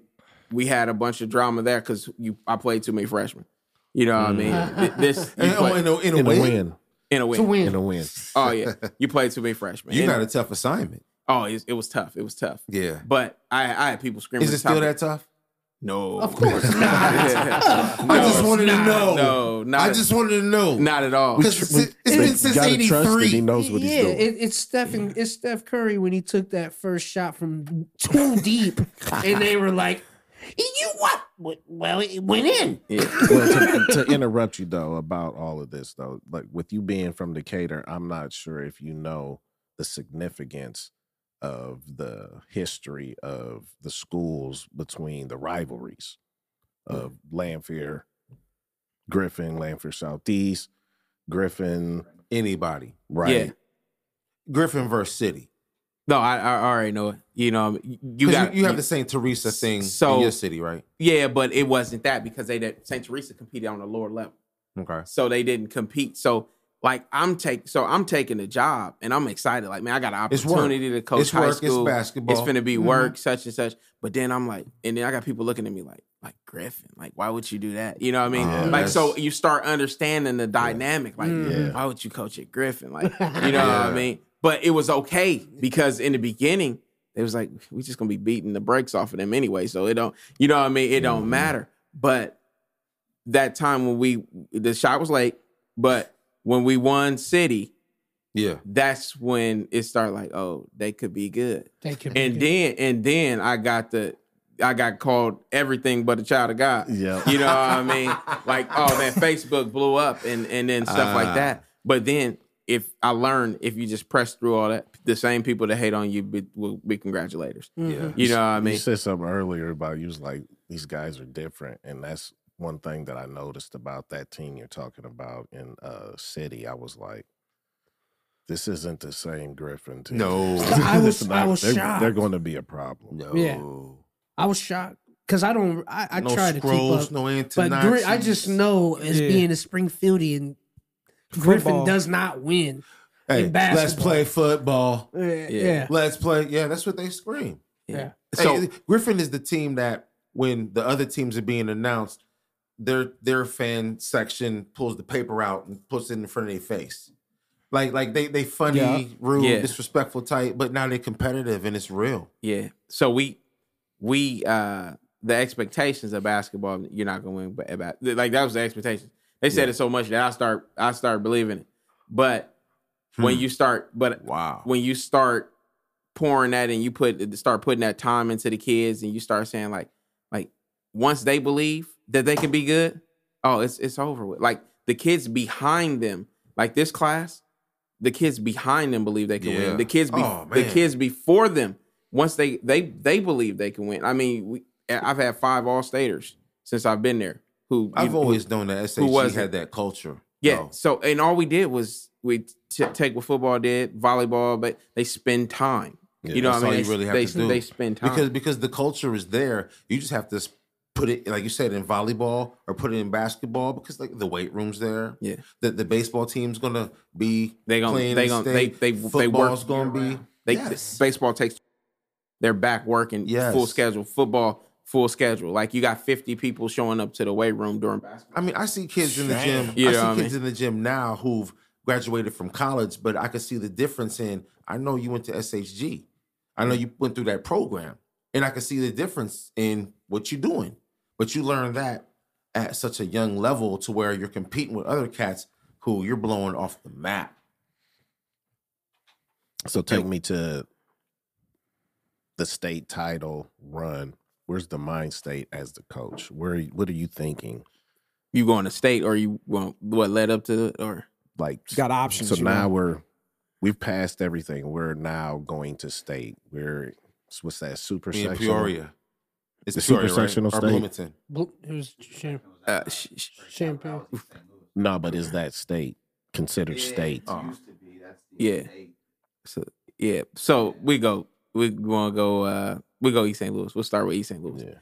we had a bunch of drama there because you I played too many freshmen. You know what mm. I mean? This in, played, in, a, in, a, in win. a win, in a win, to win. in a win. Oh yeah, you played too many freshmen. You and, got a tough assignment. Oh, it, it was tough. It was tough. Yeah, but I, I had people screaming. Is it still that tough? No, of course not. yeah. no, I just wanted to know. No, not I just wanted to know. Not at all. Because it's been since eighty-three. He knows what yeah, he's doing. It, it's Stephen. It's Steph Curry when he took that first shot from too deep, and they were like, "You what? Well, it went in." Yeah. Well, to, to interrupt you though about all of this though, like with you being from Decatur, I'm not sure if you know the significance of the history of the schools between the rivalries of Lanphier, Griffin, Lanphier Southeast, Griffin, anybody, right? Yeah. Griffin versus City. No, I, I already know it. You know, you got you, you have you, the Saint Teresa thing so, in your city, right? Yeah, but it wasn't that because they did, Saint Teresa competed on a lower level. Okay, so they didn't compete. So. Like I'm take, so I'm taking the job, and I'm excited. Like, man, I got an opportunity to coach it's high work, school. It's basketball. It's finna be work, mm-hmm. such and such. But then I'm like, and then I got people looking at me like, like Griffin, like why would you do that? You know what I mean? Uh, like, so you start understanding the dynamic. Yeah. Like, yeah. why would you coach at Griffin? Like, you know yeah. what I mean? But it was okay because in the beginning, it was like we're just gonna be beating the brakes off of them anyway. So it don't, you know what I mean? It don't mm-hmm. matter. But that time when we the shot was late, but when we won City, yeah, that's when it started like, oh, they could be good. They could be and good. then and then I got the I got called everything but a child of God. Yeah. You know what I mean? Like, oh man, Facebook blew up and, and then stuff uh, like that. But then if I learned if you just press through all that, the same people that hate on you be, will be congratulators. Mm-hmm. Yeah. You know what I mean? You said something earlier about you was like, these guys are different, and that's one thing that I noticed about that team you're talking about in uh, City. I was like, this isn't the same Griffin team. No. I was, not, I was they're, shocked. They're going to be a problem. No. Yeah. I was shocked because I don't, I, I no try scrolls, to keep up. No Scrolls, no Gr- I just know as yeah. being a Springfieldian, Griffin football. does not win hey, in basketball. Let's play football. Yeah. yeah. Let's play. Yeah, that's what they scream. Yeah. So hey, Griffin is the team that when the other teams are being announced, Their their fan section pulls the paper out and puts it in front of their face, like like they they funny, yeah. rude, yeah. disrespectful type. But now they're competitive and it's real. Yeah. So we we uh, the expectations of basketball, you're not gonna win about like that was the expectation. They said yeah. it so much that I start I start believing it. But hmm. when you start, but wow, when you start pouring that and you put start putting that time into the kids and you start saying like like once they believe that they can be good, oh, it's it's over with. Like, the kids behind them, like this class, the kids behind them believe they can yeah. win. The kids be, oh, the kids before them, once they they they believe they can win. I mean, we, I've had five All-Staters since I've been there. Who I've who, always known that S H E had that culture. Yeah, oh. so, and all we did was we t- take what football did, volleyball, but they spend time. Yeah, you know what I mean? That's all you really have they, to do. They spend time. Because, because the culture is there. You just have to spend put it, like you said, in volleyball or put it in basketball because like the weight room's there. Yeah. The, the baseball team's going to be they gonna, playing they gonna, they, they, Football's going to be. They, yes. the, baseball takes their back working yes. full schedule. Football full schedule. Like, you got fifty people showing up to the weight room during basketball. I mean, I see kids in the gym. You know I see I mean? kids in the gym now who've graduated from college, but I could see the difference in, I know you went to S H G. I know you went through that program. And I could see the difference in what you're doing. But you learn that at such a young level to where you're competing with other cats who you're blowing off the map. So take me to the state title run. Where's the mind state as the coach? Where? What are you thinking? You going to state, or you want what led up to it, or like you got options? So now know. we're we've passed everything. We're now going to state. We're what's that super in section? Peoria. It's the Peoria, super right? sectional or state. Bloomington. It was Champ- uh, sh- sh- Champion. No, but is that state considered yeah, state? It used to be. That's the yeah. State. So yeah. So we go. We're gonna go. Uh, we go East Saint Louis. We'll start with East Saint Louis. Yeah.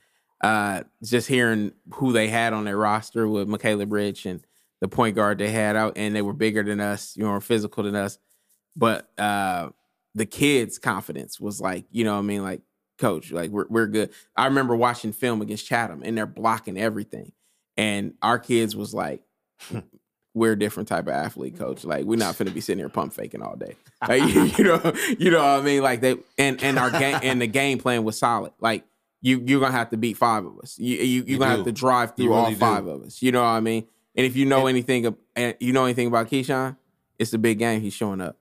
Uh, just hearing who they had on their roster with Michaela Bridge and the point guard they had out, and they were bigger than us, you know, more physical than us. But uh, the kids' confidence was like, you know what I mean, like, coach, like we're we're good. I remember watching film against Chatham, and they're blocking everything, and our kids was like. We're a different type of athlete, coach. Like, we're not finna be sitting here pump faking all day. Like, you, you know, you know what I mean. Like they and and our game and the game plan was solid. Like you you're gonna have to beat five of us. You you you're you gonna do. have to drive through you all really five do. of us. You know what I mean. And if you know and, anything, and you know anything about Keyshawn, it's a big game. He's showing up.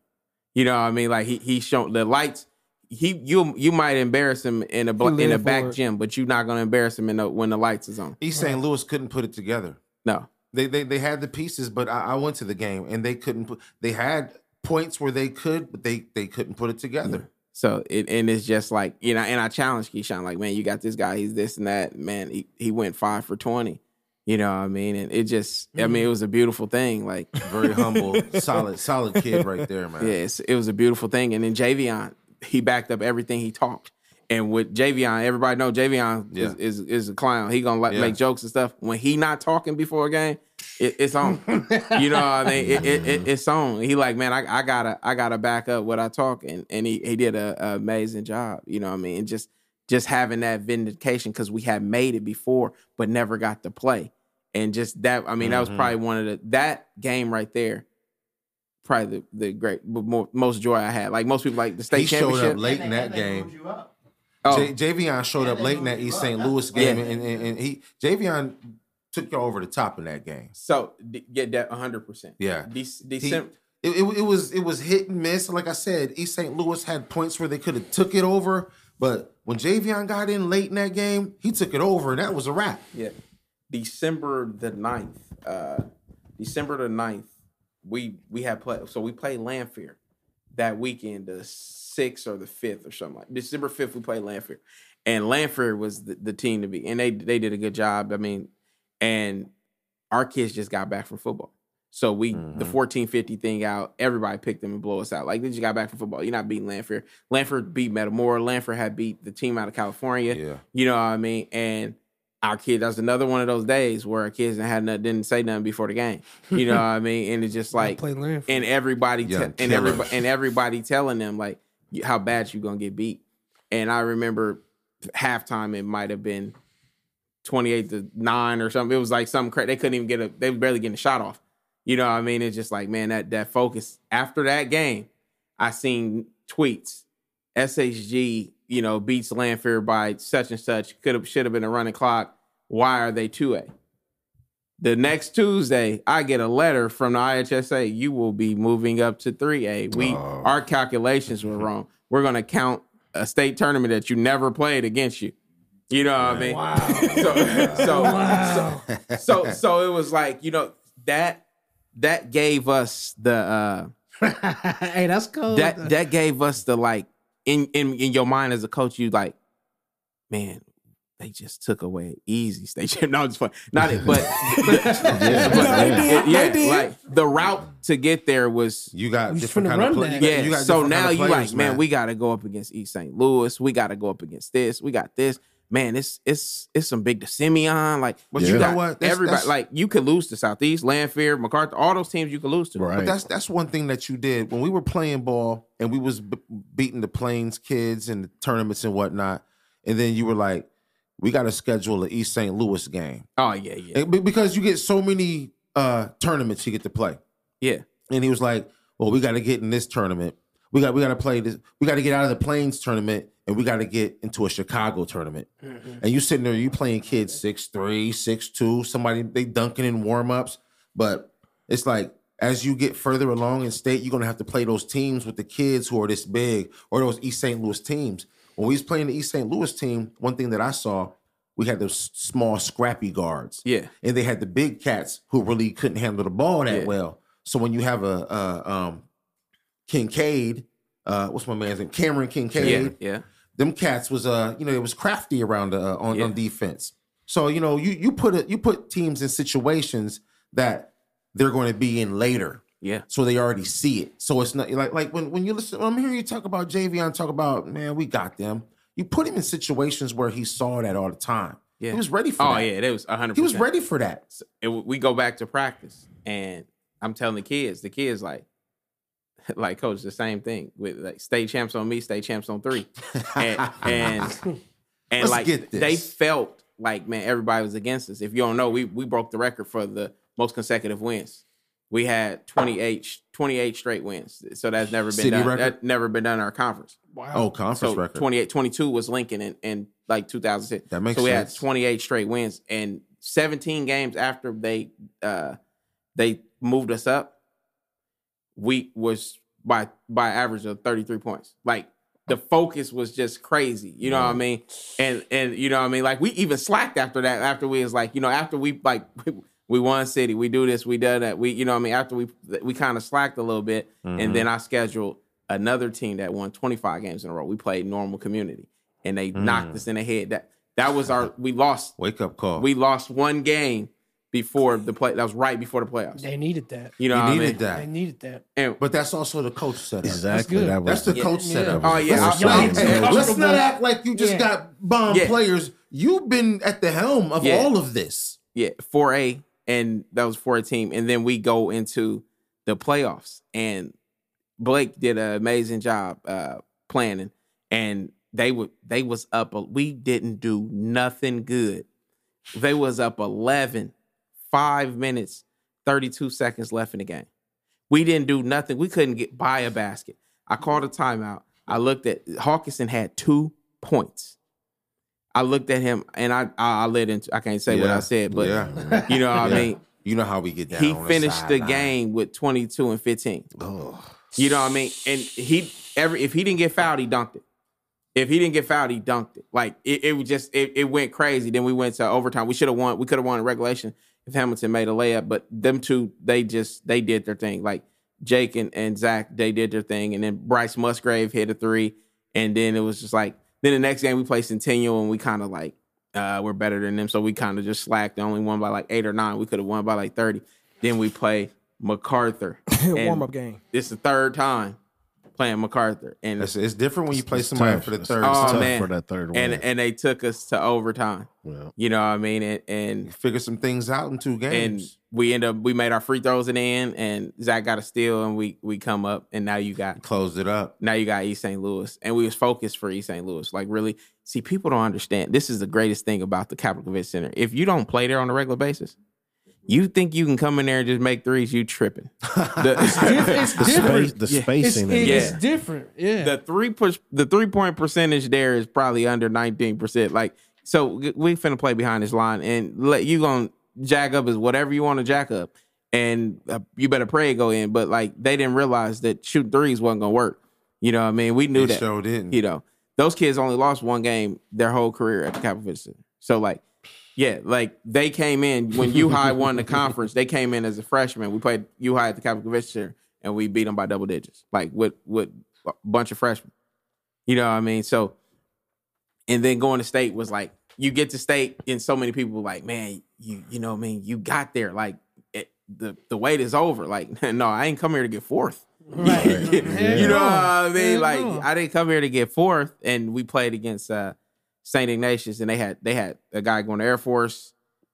You know what I mean. Like he he's showing the lights. He you you might embarrass him in a in a back forward. gym, but you're not gonna embarrass him in the, when the lights is on. East Saint Louis couldn't put it together. No. They, they they had the pieces, but I, I went to the game and they couldn't put. They had points where they could, but they, they couldn't put it together. So it and it's just like, you know. And I challenged Keyshawn, like, man, you got this guy. He's this and that. Man, he, he went five for twenty. You know what I mean? And it just, I mean, it was a beautiful thing. Like, very humble, solid, solid kid right there, man. Yes, yeah, it was a beautiful thing. And then Javion, he backed up everything he talked. And with Javion, everybody know Javion yeah. is, is is a clown. He gonna like, yeah. make jokes and stuff. When he not talking before a game, it, it's on. You know what I mean? It, it, it, it's on. He like, man, I, I gotta I gotta back up what I talk, and and he he did a, a amazing job. You know what I mean? And just just having that vindication because we had made it before, but never got to play. And just that, I mean, mm-hmm. that was probably one of the that game right there. Probably the, the great more, most joy I had. Like most people, like the state he championship. Showed up late in that game. Oh. J- Javion showed yeah, up late in that East Saint Louis game, yeah. and, and, and he Javion took y'all over the top in that game. So d- get that one hundred percent. Yeah, De- December. He, it, it, it was it was hit and miss. Like I said, East Saint Louis had points where they could have took it over, but when Javion got in late in that game, he took it over, and that was a wrap. Yeah, December the ninth, uh, December the ninth, we we had play. So we played Lanphier that weekend. The sixth or the fifth or something like December fifth, we played Lanford, and Lanford was the, the team to be, and they they did a good job. I mean, and our kids just got back from football, so we mm-hmm. the fourteen fifty thing out. Everybody picked them and blow us out. Like they just got back from football. You're not beating Lanford. Lanford beat Metamora. Lanford had beat the team out of California. Yeah. You know what I mean? And our kids, that was another one of those days where our kids didn't, had nothing, didn't say nothing before the game. You know what I mean? And it's just like, and everybody, te- and everybody, and everybody telling them like. How bad you gonna get beat? And I remember halftime, it might have been twenty-eight to nine or something. It was like something crazy. They couldn't even get a. They were barely getting a shot off. You know what I mean? It's just like, man, that that focus after that game. I seen tweets. S H G, you know, beats Lanphier by such and such. Could have should have been a running clock. Why are they two A? The next Tuesday, I get a letter from the I H S A. You will be moving up to three A. We, oh. Our calculations were wrong. We're going to count a state tournament that you never played against you. You know what I mean? Wow. So, so, wow. so, so, so it was like, you know, that that gave us the. Uh, hey, that's cool. That that gave us the like in in in your mind as a coach. You like, man. They just took away an easy station. No, it's fun. Not it, but, but, yeah. but no, yeah, yeah, like the route to get there was you got different kind of play. Yeah, you got so now you like, man, man, we got to go up against East Saint Louis. We got to go up against this. We got this. Man, it's it's it's some big DeSimeon. Like, but yeah. you know what? That's, everybody that's, like you could lose to Southeast, Lanphier, MacArthur, all those teams you could lose to. Right. But that's that's one thing that you did when we were playing ball and we was b- beating the Plains kids and the tournaments and whatnot, and then you were like. we got to schedule an East Saint Louis game. Oh, yeah, yeah. And because you get so many uh, tournaments you get to play. Yeah. And he was like, well, we got to get in this tournament. We got we got to play this. We got to get out of the Plains tournament, and we got to get into a Chicago tournament. Mm-hmm. And you sitting there, you playing kids six three, six two, somebody, they dunking in warm-ups. But it's like, as you get further along in state, you're going to have to play those teams with the kids who are this big, or those East Saint Louis teams. When we was playing the East Saint Louis team, one thing that I saw, we had those small, scrappy guards. Yeah. And they had the big cats who really couldn't handle the ball that yeah. well. So when you have a... a um, Kincaid, uh, what's my man's name? Cameron Kincaid. Yeah, yeah. Them cats was uh, you know, it was crafty around the, uh, on, yeah. on defense. So you know, you you put a, you put teams in situations that they're going to be in later. Yeah. So they already see it. So it's not like like when when you listen, when I'm hearing you talk about Javion, talk about man, we got them. You put him in situations where he saw that all the time. Yeah. He was ready for. Oh that. yeah, that was one hundred percent. He was ready for that. And we go back to practice, and I'm telling the kids, the kids like. Like, coach, the same thing with like state champs on me, state champs on three. And and, and Let's like get this. They felt like, man, everybody was against us. If you don't know, we we broke the record for the most consecutive wins. We had twenty-eight, twenty-eight straight wins. So that's never been City done. Record? That's never been done in our conference. Wow. Oh, conference so record. twenty-eight, twenty-two was Lincoln in, in like two thousand six. That makes sense. So we sense. had twenty-eight straight wins. And seventeen games after they uh, they moved us up, we was by by average of thirty-three points. Like the focus was just crazy. You know yeah. what I mean? And and you know what I mean? Like we even slacked after that. After we was like, you know, after we like we won city, we do this, we do that. We you know what I mean? After we we kind of slacked a little bit, mm-hmm. and then I scheduled another team that won twenty-five games in a row. We played Normal Community, and they mm-hmm. knocked us in the head. That that was our we lost wake up call. We lost one game. Before the play, that was right before the playoffs. They needed that. You know, they needed I mean? that. They needed that. And, but that's also the coach setup. Exactly, that's, that that's the yeah. coach yeah. setup. Oh yeah. Let's, I, not, hey, let's not act like you just yeah. got bomb yeah. players. You've been at the helm of yeah. all of this. Yeah, four A, and that was for a team, and then we go into the playoffs, and Blake did an amazing job uh, planning, and they would they was up. We didn't do nothing good. They was up eleven. Five minutes, thirty-two seconds left in the game. We didn't do nothing. We couldn't get by a basket. I called a timeout. I looked at Hawkinson had two points. I looked at him and I I, I let into I can't say yeah. what I said, but yeah. you know what yeah. I mean. You know how we get down. He on finished the, the game with twenty-two and fifteen. Oh. You know what I mean? And he every if he didn't get fouled, he dunked it. If he didn't get fouled, he dunked it. Like it, it was just it, it went crazy. Then we went to overtime. We should have won. We could have won in regulation. If Hamilton made a layup, but them two, they just, they did their thing. Like Jake and, and Zach, they did their thing. And then Bryce Musgrave hit a three. And then it was just like, then the next game we played Centennial and we kind of like, uh, we're better than them. So we kind of just slacked. They only won by like eight or nine. We could have won by like thirty. Then we play MacArthur. Warm-up game. It's the third time playing MacArthur. And it's, it's different when you play somebody tough. for the third. Oh, man. For that third one. And, and they took us to overtime. Yeah. You know what I mean? And, and figure some things out in two games. And we end up, we made our free throws in the end, and Zach got a steal, and we we come up, and now you got. Closed it up. Now you got East Saint Louis. And we was focused for East Saint Louis. Like, really, see, people don't understand. This is the greatest thing about the Capital Convention Center. If you don't play there on a regular basis, you think you can come in there and just make threes? You tripping? The, it's, diff- it's the different. Space, the yeah. spacing, it's, it's yeah. different. Yeah, the three push, the three point percentage there is probably under nineteen percent. Like, so we finna play behind this line, and let you gonna jack up is whatever you want to jack up, and uh, you better pray it go in. But like they didn't realize that shooting threes wasn't gonna work. You know what I mean? We knew they that. Sure didn't. You know, those kids only lost one game their whole career at the Capital Convention Center. So like. Yeah, like they came in when U High won the conference. They came in as a freshman. We played U High at the Capital Convention Center, and we beat them by double digits, like with with a bunch of freshmen. You know what I mean? So, and then going to state was like you get to state, and so many people were like, man, you you know what I mean? You got there, like it, the the wait is over. Like, no, I ain't come here to get fourth. Right. you yeah. know what I mean? Yeah. Like, I didn't come here to get fourth, and we played against. Uh, Saint Ignatius, and they had they had a guy going to Air Force,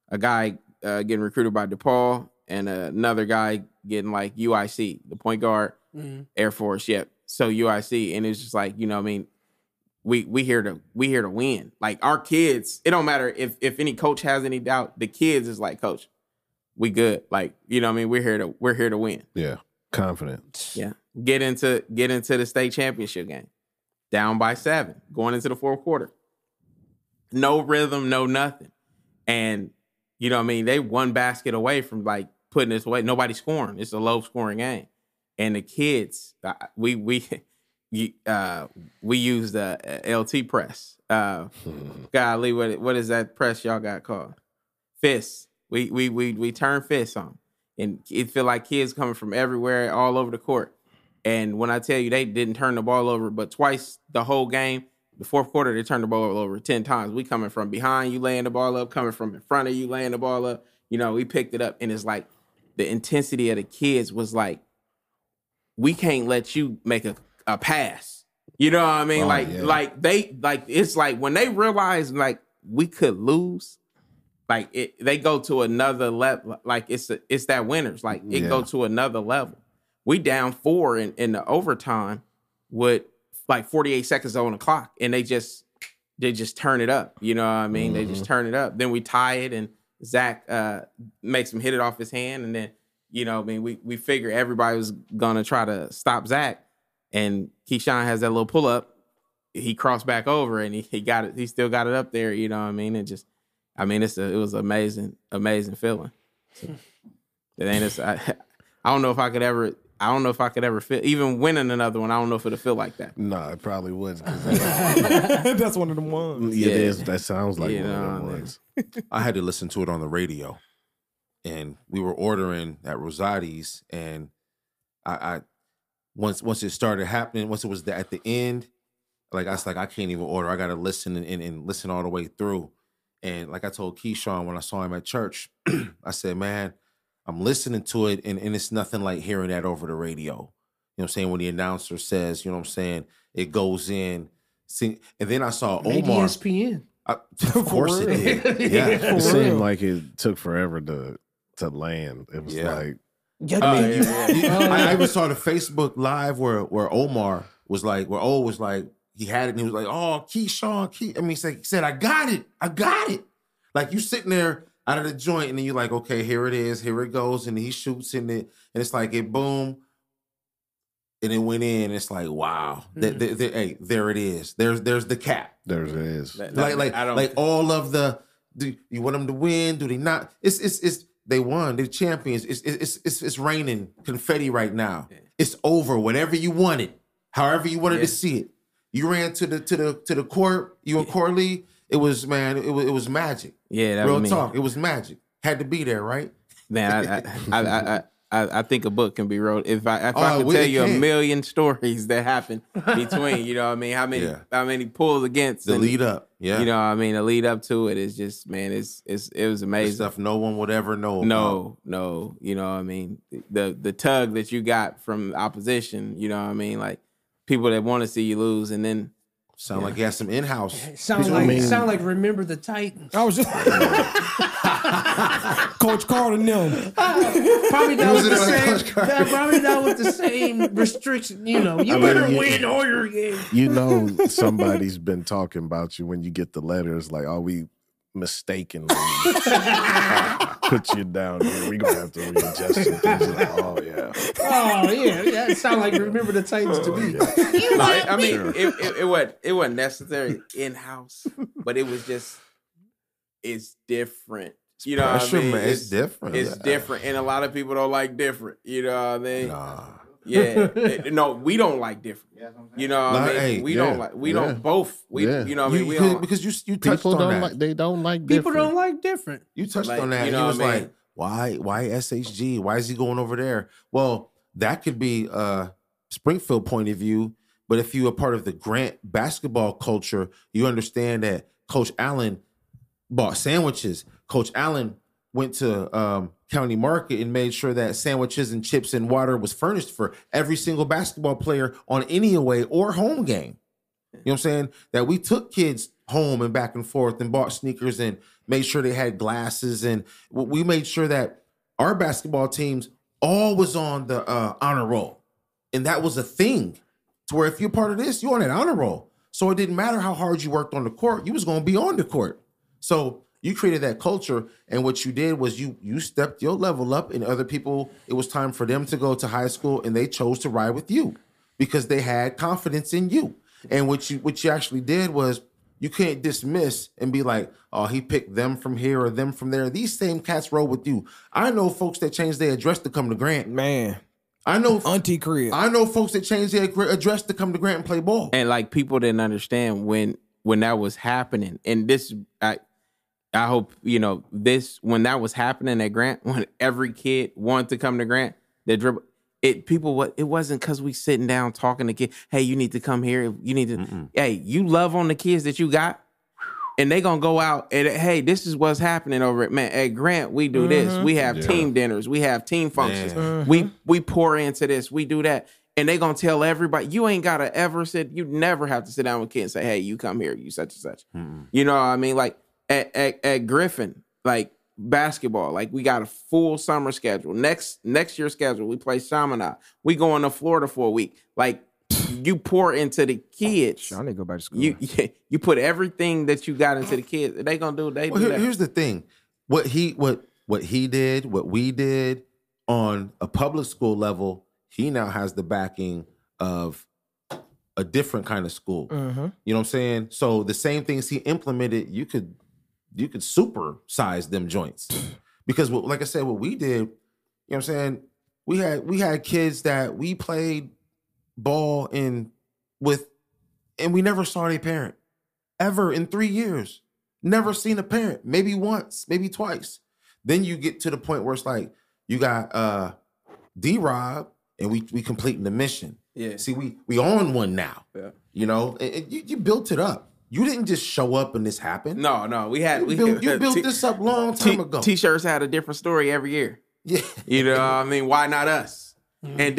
a guy uh, getting recruited by DePaul, and uh, another guy getting like U I C, the point guard, mm-hmm. Air Force. Yep. Yeah. So U I C, and it's just like you know, what I mean, we we here to we here to win. Like, our kids, it don't matter if if any coach has any doubt. The kids is like, coach, we good. Like, you know what I mean? We're here to we're here to win. Yeah. Confidence. Yeah. Get into get into the state championship game. Down by seven, going into the fourth quarter. No rhythm, no nothing. And you know what I mean? They one basket away from like putting this away. Nobody's scoring. It's a low scoring game. And the kids, we we uh, we use the L T press. Uh, hmm. Golly, what what is that press y'all got called? Fists. We we we we turn fists on, and it feel like kids coming from everywhere, all over the court. And when I tell you they didn't turn the ball over, but twice the whole game, the fourth quarter they turned the ball over ten times. We coming from behind, you laying the ball up, coming from in front of you, laying the ball up. You know, we picked it up, and it's like the intensity of the kids was like, we can't let you make a, a pass. You know what I mean? Oh, like yeah. like they like it's like when they realize like we could lose. Like it, they go to another level. Like it's a, it's that winners. Like it yeah. go to another level. We down four in, in the overtime with like forty-eight seconds on the clock, and they just they just turn it up. You know what I mean? Mm-hmm. They just turn it up. Then we tie it, and Zach uh, makes him hit it off his hand, and then you know, I mean, we we figure everybody was gonna try to stop Zach, and Keyshawn has that little pull up. He crossed back over, and he, he got it. He still got it up there. You know what I mean? And just. I mean, it's a, it was amazing, amazing feeling. So, it ain't it's, I, I don't know if I could ever. I don't know if I could ever feel even winning another one. I don't know if it'll feel like that. No, nah, it probably wouldn't. That's one of them ones. Yeah, yeah. It is, that sounds like yeah, one of them ones. I had to listen to it on the radio, and we were ordering at Rosati's, and I, I once once it started happening, once it was the, at the end, like I was like, I can't even order. I got to listen and, and, and listen all the way through. And like I told Keyshawn when I saw him at church, I said, man, I'm listening to it, and, and it's nothing like hearing that over the radio. You know what I'm saying? When the announcer says, you know what I'm saying, it goes in. Sing, and then I saw Omar. Maybe E S P N. I, of course it did. Yeah. It real. Seemed like it took forever to to land. It was yeah. like. Yeah, I, mean, yeah, you, yeah. I, I even saw the Facebook Live where, where Omar was like, where O was like, he had it, and he was like, oh, Keyshawn, Key. I mean, he said, I got it. I got it. Like, you sitting there out of the joint, and then you're like, okay, here it is. Here it goes. And he shoots in it, and it's like, it boom. And it went in, and it's like, wow. Mm-hmm. There, there, there, hey, there it is. There's there's the cap. There it is. Like, like, like, I don't... like all of the, do you want them to win? Do they not? It's, it's, it's, they won. They're champions. It's, it's, it's, it's raining confetti right now. Yeah. It's over. Whatever you wanted, however you wanted yeah. to see it. You ran to the to the to the court. You and yeah. Corley. It was man. It was it was magic. Yeah, that real talk. It was magic. Had to be there, right? Man, I I, I I I I think a book can be wrote. If I if oh, I could well, tell you can. a million stories that happened between, you know what I mean? How many yeah. how many pulls against the and, lead up? Yeah, you know what I mean. The lead up to it is just man. It's it's it was amazing. The stuff no one would ever know. No, about. no. You know what I mean? The the tug that you got from opposition. You know what I mean? Like. People that want to see you lose, and then sound yeah. like you have some in-house. Sound like I mean? sound like Remember the Titans. I was just Coach Carter them. Probably not with the same. That, probably not with the same restriction. You know, you I better mean, win all your games. You know, somebody's been talking about you when you get the letters. Like, are we mistakenly put you down here? We're gonna have to readjust some things. Like, oh yeah. Oh yeah, yeah. It sounded like Remember the Titans oh, to me. Yeah. You no, I mean, sure. it, it, it wasn't it wasn't necessarily in house, but it was just it's different. You know, what I mean? Man, it's, it's different. It's different, and a lot of people don't like different. You know what I mean? Nah. Yeah. It, no, we don't like different. Yeah, you know what nah, I mean? Hey, we yeah, don't like. We yeah. don't both. We yeah. you know what I mean? We don't, because you you touched people on don't that. Like, they don't like people different. don't like different. You touched like, on that. You know he was I mean? like, why why S H G? Why is he going over there? Well. That could be a Springfield point of view, but if you're a part of the Grant basketball culture, you understand that Coach Allen bought sandwiches. Coach Allen went to um, County Market and made sure that sandwiches and chips and water was furnished for every single basketball player on any away or home game. You know what I'm saying? That we took kids home and back and forth and bought sneakers and made sure they had glasses. And we made sure that our basketball teams all was on the uh, honor roll. And that was a thing to where if you're part of this, you're on an honor roll. So it didn't matter how hard you worked on the court, you was going to be on the court. So you created that culture, and what you did was you you stepped your level up, and other people, it was time for them to go to high school, and they chose to ride with you because they had confidence in you. And what you what you actually did was you can't dismiss and be like, oh, he picked them from here or them from there. These same cats roll with you. I know folks that changed their address to come to Grant. Man. I know Auntie Crib. I know folks that changed their address to come to Grant and play ball. And like people didn't understand when when that was happening. And this, I I hope, you know, this, when that was happening at Grant, when every kid wanted to come to Grant, they dribble. It people what it wasn't because we sitting down talking to kids. Hey, you need to come here. You need to. Mm-mm. Hey, you love on the kids that you got, and they gonna go out and hey, this is what's happening over at man. Hey, Grant, we do mm-hmm. this. We have yeah. team dinners. We have team functions. Mm-hmm. We we pour into this. We do that, and they gonna tell everybody. You ain't gotta ever sit. You never have to sit down with kids and say, hey, you come here. You such and such. Mm-hmm. You know what I mean? Like at, at at Griffin, like. Basketball, like we got a full summer schedule. Next next year's schedule, we play Chaminade. We go on to Florida for a week. Like you pour into the kids. Sure, I need to go back to school. You yeah, you put everything that you got into the kids. They gonna do. They well, do here, that. Here's the thing. What he what what he did, what we did on a public school level, he now has the backing of a different kind of school. Mm-hmm. You know what I'm saying? So the same things he implemented, you could. You could super size them joints because like I said, what we did, you know what I'm saying? We had, we had kids that we played ball in with, and we never saw their parent ever in three years, never seen a parent, maybe once, maybe twice. Then you get to the point where it's like, you got uh D-Rob and we, we completing the mission. Yeah. See, we, we on one now, yeah. you know, and, and you, you built it up. You didn't just show up and this happened. No, no, we had. You we built, had, you built t- this up long time t- ago. T-shirts had a different story every year. Yeah, you know, what I mean, why not us? Mm-hmm. And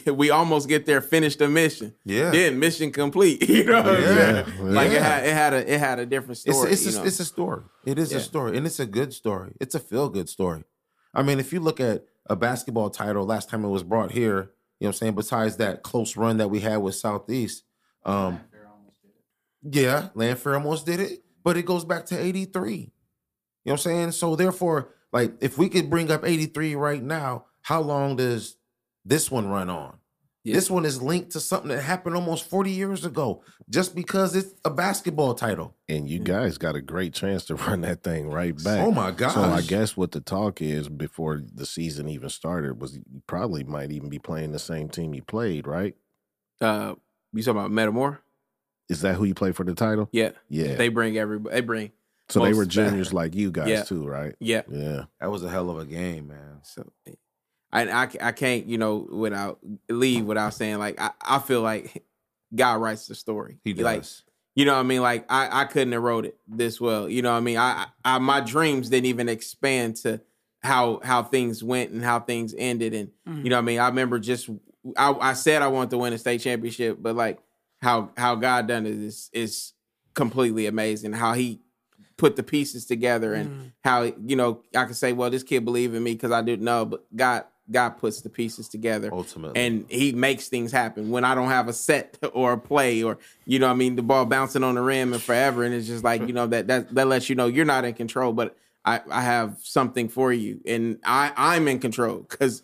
then we almost get there, finish the mission. Yeah, then mission complete. You know, what yeah. I'm saying? Like yeah. it had, it had a, it had a different story. It's, it's, a, it's a story. It is yeah. a story, and it's a good story. It's a feel good story. I mean, if you look at a basketball title, last time it was brought here, you know, what I'm saying, besides that close run that we had with Southeast. Um, Yeah, Lanphier almost did it, but it goes back to eighty-three. You know what I'm saying? So therefore, like, if we could bring up eighty-three right now, how long does this one run on? Yeah. This one is linked to something that happened almost forty years ago, just because it's a basketball title. And you guys got a great chance to run that thing right back. Oh, my gosh. So I guess what the talk is before the season even started was you probably might even be playing the same team you played, right? Uh, you talking about Metamore? Is that who you play for the title? Yeah. Yeah. They bring everybody. They bring. So they were juniors back. Like you guys yeah. too, right? Yeah. Yeah. That was a hell of a game, man. So I I, I can't, you know, without leave without saying like I, I feel like God writes the story. He does. Like, you know what I mean? Like I, I couldn't have wrote it this well. You know what I mean? I, I my dreams didn't even expand to how how things went and how things ended. And mm-hmm. you know what I mean? I remember just I, I said I wanted to win a state championship, but like How how God done it is is completely amazing. How he put the pieces together and mm. how, you know, I can say, well, this kid believed in me because I didn't know, but God God puts the pieces together. Ultimately. And he makes things happen. When I don't have a set or a play or, you know what I mean, the ball bouncing on the rim and forever. And it's just like, you know, that that, that lets you know you're not in control, but I, I have something for you. And I, I'm in control because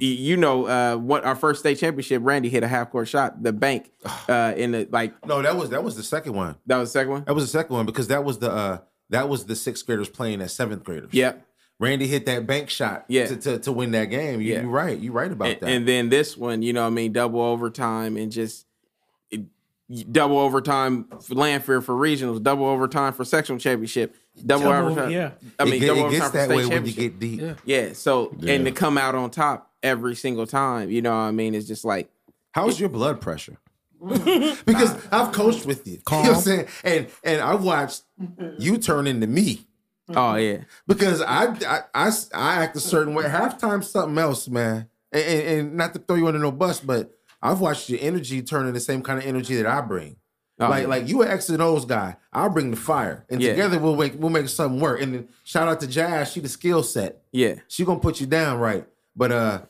you know uh, what? Our first state championship, Randy hit a half court shot. The bank uh, in the like. No, that was that was the second one. That was the second one. That was the second one because that was the uh, that was the sixth graders playing as seventh graders. Yep. Randy hit that bank shot. Yeah. To, to, to win that game. You, yeah. You're right. You're right about and, that. And then this one, you know, what I mean, double overtime and just it, double overtime for Lanford for regionals, double overtime for sectional championship. Double, double overtime. Yeah. I mean, it, double it overtime gets for that state way when you get deep. Yeah. yeah so yeah. And to come out on top. Every single time, you know what I mean? It's just like... How's your blood pressure? Because nah. I've coached with you. Calm. You know what I'm saying? And, and I've watched you turn into me. Oh, yeah. Because I I, I, I act a certain way. Halftime something else, man. And, and, and not to throw you under no bus, but I've watched your energy turn into the same kind of energy that I bring. Oh, like, yeah. like you an X and O's guy. I'll bring the fire. And yeah. together we'll make, we'll make something work. And then shout out to Jazz. She the skill set. Yeah. She gonna put you down right. But uh,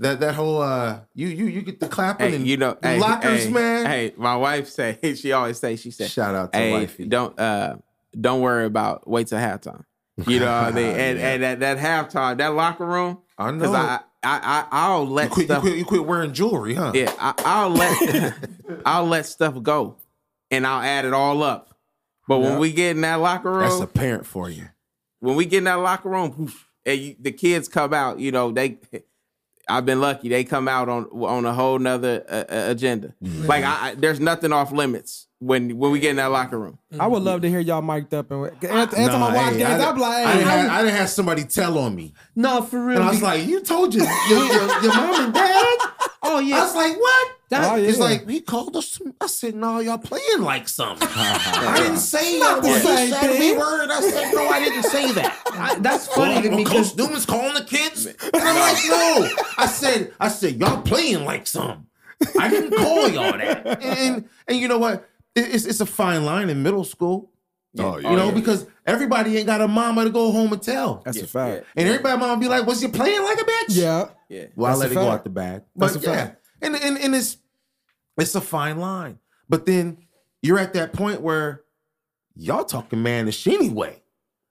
That that whole uh, you you you get the clapping hey, and you know hey, lockers, hey, man. Hey, my wife say she always say she said shout out to hey, wifey. Don't uh don't worry about wait till halftime. You know what I mean? And yeah. and that, that halftime, that locker room. I know. I, I, I I'll let you quit, stuff. You quit, you quit wearing jewelry, huh? Yeah, I, I'll let I'll let stuff go, and I'll add it all up. But yep. when we get in that locker room, that's a parent for you. When we get in that locker room, and you, the kids come out, you know they. I've been lucky. They come out on on a whole nother uh, agenda. Mm-hmm. Like I, I, there's nothing off limits when when we get in that locker room. I would love to hear y'all mic'd up and after, after nah, my watch hey, games, I, I'm like, hey, I, didn't have, I didn't have somebody tell on me. No, for real. And I was like, you told your your, your, your mom and dad. Oh yeah. I was like, what? That, oh, yeah. It's like he called us. I said, no, y'all playing like something. I didn't say not the same thing. Word. I said, no, I didn't say that. I, that's funny well, to well, me. Coach Newman's calling the kids, and I'm like, no. I said, I said, y'all playing like something. I didn't call y'all that. And and, and you know what? It, it's it's a fine line in middle school. Oh, yeah. You know, oh, yeah. because everybody ain't got a mama to go home and tell. That's yeah. a fact. And everybody mama be like, "Was you playing like a bitch?" Yeah. Yeah. Well, that's I let it fact. Go out the bag. That's but a yeah. fact. And and and it's it's a fine line. But then you're at that point where y'all talking manish anyway.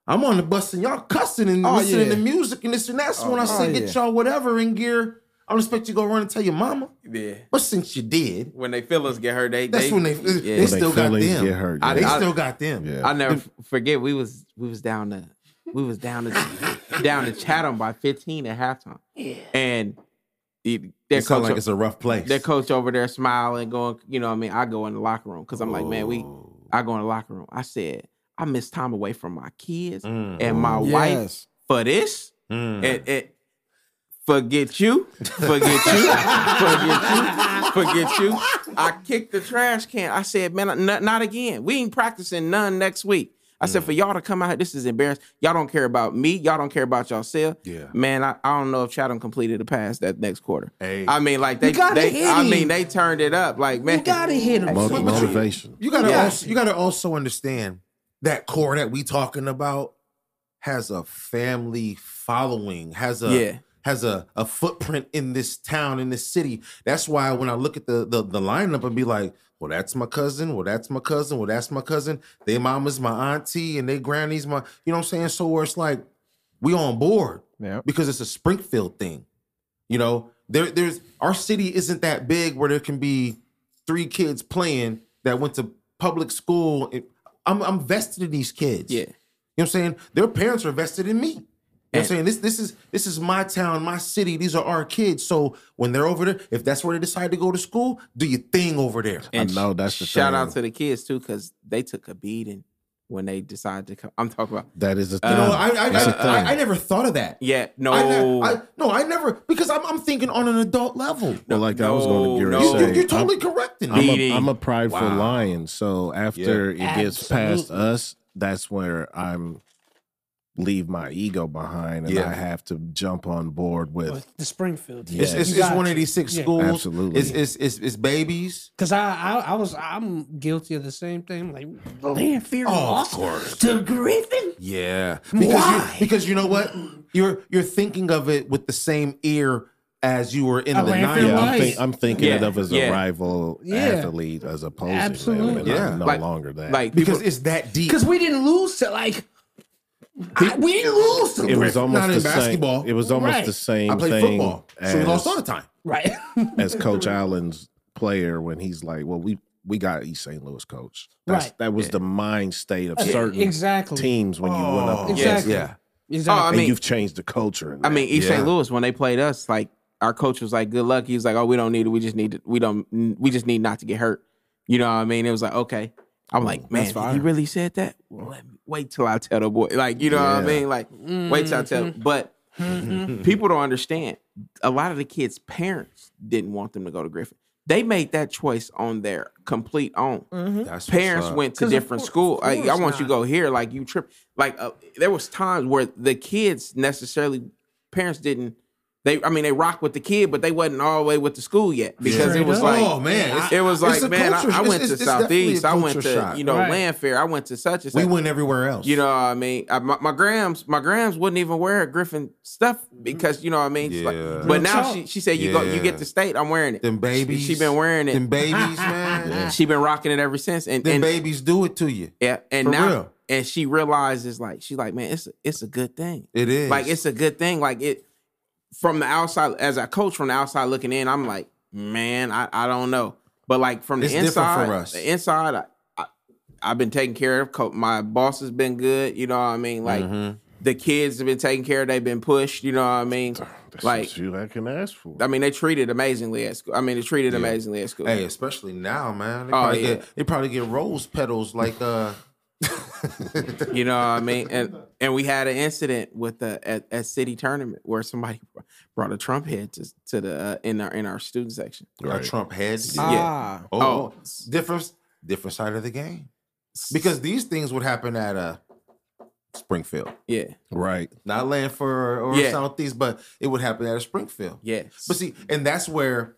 I'm on the bus and y'all cussing and oh, listening yeah. to music and this and that. So oh, when I say oh, get yeah. y'all whatever in gear, I don't expect you to go run and tell your mama. Yeah. But since you did. When they feelings get hurt, they that's they, when they, yeah. they, they still got them. Get hurt, yeah. I, they I, still got them. Yeah. I'll never forget we was we was down to we was down to down to Chatham by fifteen at halftime. Yeah. And it, their it coach like it's a rough place. Their coach over there smiling, going, you know what I mean? I go in the locker room because I'm like, man, we I go in the locker room. I said, I miss time away from my kids mm. and my yes. wife for this. Mm. And, and forget you, forget you, forget you, forget you. I kicked the trash can. I said, man, not, not again. We ain't practicing none next week. I said, for y'all to come out, this is embarrassing. Y'all don't care about me. Y'all don't care about yourself. Yeah. Man, I, I don't know if Chatham completed a pass that next quarter. Hey. I mean, like, they, they I mean, they turned it up. Like, man. You gotta hit him. Motivation. You, you, gotta yeah. also, you gotta also understand that core that we talking about has a family following, has a yeah. has a, a footprint in this town, in this city. That's why when I look at the the, the lineup and be like, well, that's my cousin. Well, that's my cousin. Well, that's my cousin. They mama's my auntie and they granny's my, you know what I'm saying? So where it's like, we on board yeah. because it's a Springfield thing. You know, there, there's our city isn't that big where there can be three kids playing that went to public school. I'm, I'm vested in these kids. Yeah. You know what I'm saying? Their parents are vested in me. You know what I'm saying? This this is this is my town, my city. These are our kids. So when they're over there, if that's where they decide to go to school, do your thing over there. And I know that's the shout thing. Out to the kids too, because they took a beating when they decided to come. I'm talking about that is a thing. You know, I I, I, a thing. I I never thought of that. Yeah, no, I, I, no, I never because I'm I'm thinking on an adult level. Well, like no, I was going to Gary no. say, you, you're totally I'm, correct in I'm a, I'm a prideful wow. lion. So after yeah, it absolutely. Gets past us, that's where I'm. Leave my ego behind, and yeah. I have to jump on board with well, the Springfield. Yeah. It's, it's, it's one of these six yeah. schools. Absolutely, it's it's it's, it's babies. Because I, I I was I'm guilty of the same thing. Like Lanphier oh, lost to Griffin. Yeah, because why? You, because you know what, you're you're thinking of it with the same ear as you were in oh, the nineties. Yeah, I'm, think, I'm thinking yeah. it of as a yeah. rival yeah. athlete as opposed absolutely. To absolutely yeah. no like, longer that like because people, it's that deep. Because we didn't lose to like. I, we didn't lose. It was almost not in the basketball. Same, it was almost right. the same I played thing. Football, so as, we lost all the time, right? as Coach Allen's player, when he's like, "Well, we we got East Saint Louis, Coach." That's, right. That was yeah. the mind state of yeah. certain exactly. teams when oh, you went up. Exactly. Yeah. Exactly. Oh, I mean, and you've changed the culture. I mean, East yeah. Saint Louis when they played us, like our coach was like, "Good luck." He was like, "Oh, we don't need it. We just need to, we don't. We just need not to get hurt." You know what I mean? It was like, okay. I'm like, man, he really said that? Well, let me wait till I tell the boy. Like, you know yeah. what I mean? Like, mm-hmm. wait till I tell him. But mm-hmm. people don't understand. A lot of the kids' parents didn't want them to go to Griffin. They made that choice on their complete own. Mm-hmm. That's parents went to different course, school. I, I want not. You to go here. Like, you trip. Like, uh, there was times where the kids necessarily, parents didn't They, I mean, they rocked with the kid, but they wasn't all the way with the school yet because yeah. it was like, oh, man. It's, it was like, man, culture, I, I went it's, to it's Southeast. I went to, shot. you know, right. Lanphier. I went to such and such. We went everywhere else. You know what I mean? I, my, my grams, my grams wouldn't even wear Griffin stuff because, you know what I mean? Yeah. Like, but now she, she said, you yeah. go, you get to state, I'm wearing it. Them babies. She, she been wearing it. Them babies, man. Yeah. She been rocking it ever since. And them and, babies do it to you. Yeah. And For now. Real. And she realizes, like, she's like, man, it's a, it's a good thing. It is. Like, it's a good thing. Like, it, from the outside, as a coach from the outside looking in, I'm like, man, I, I don't know. But, like, from the it's inside, for us. the inside, I, I, I've been taken care of. My boss has been good. You know what I mean? Like, mm-hmm. the kids have been taken care of. They've been pushed. You know what I mean? That's like, what you I can ask for. I mean, they treated amazingly at school. I mean, they treated yeah. amazingly at school. Hey, especially now, man. They probably, oh, yeah. get, they probably get rose petals like, uh, you know what I mean? And and we had an incident with the at, at city tournament where somebody brought a Trump head to, to the uh, in our in our student section. Right. A Trump head? Yeah. Ah. Oh, oh. Different, different side of the game. Because these things would happen at uh, Springfield. Yeah. Right. Not Lanford or yeah. Southeast, but it would happen at a Springfield. Yes. But see, and that's where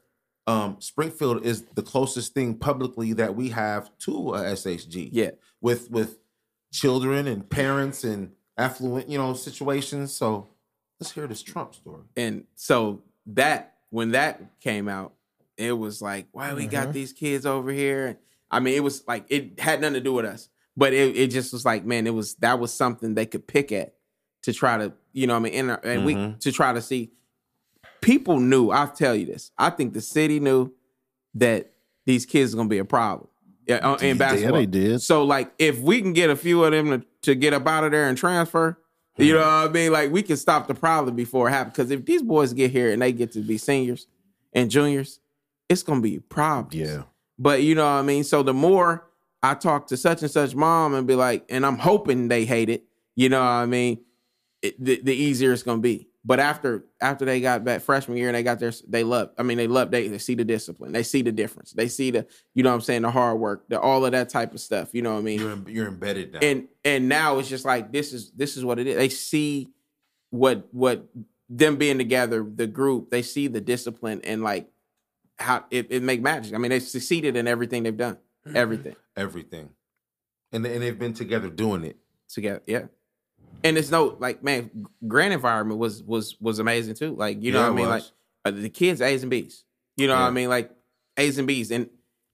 um, Springfield is the closest thing publicly that we have to uh, S H G. Yeah. With with children and parents and affluent, you know, situations. So let's hear this Trump story. And so that when that came out, it was like, why we mm-hmm. got these kids over here? I mean, it was like it had nothing to do with us, but it, it just was like, man, it was that was something they could pick at to try to, you know, what I mean, and, and mm-hmm. we to try to see. People knew. I'll tell you this. I think the city knew that these kids are gonna be a problem. Yeah, in basketball. Yeah, they did. So, like, if we can get a few of them to, to get up out of there and transfer, hmm. you know what I mean? Like, we can stop the problem before it happens. Because if these boys get here and they get to be seniors and juniors, it's going to be a problem. Yeah. But, you know what I mean? So, the more I talk to such and such mom and be like, and I'm hoping they hate it, you know what I mean? It, the, the easier it's going to be. But after after they got back freshman year and they got their, they love, I mean, they love, they, they see the discipline. They see the difference. They see the, you know what I'm saying, the hard work, the, all of that type of stuff. You know what I mean? You're, you're embedded now. And and now it's just like, this is this is what it is. They see what, what them being together, the group, they see the discipline and like how it, it make magic. I mean, they've succeeded in everything they've done. Everything. Everything. And, and they've been together doing it. Together, yeah. And it's no, like, man, Grant environment was was was amazing, too. Like, you know yeah, what I mean? Was. Like, the kids, A's and B's. You know yeah. what I mean? Like, A's and B's. And,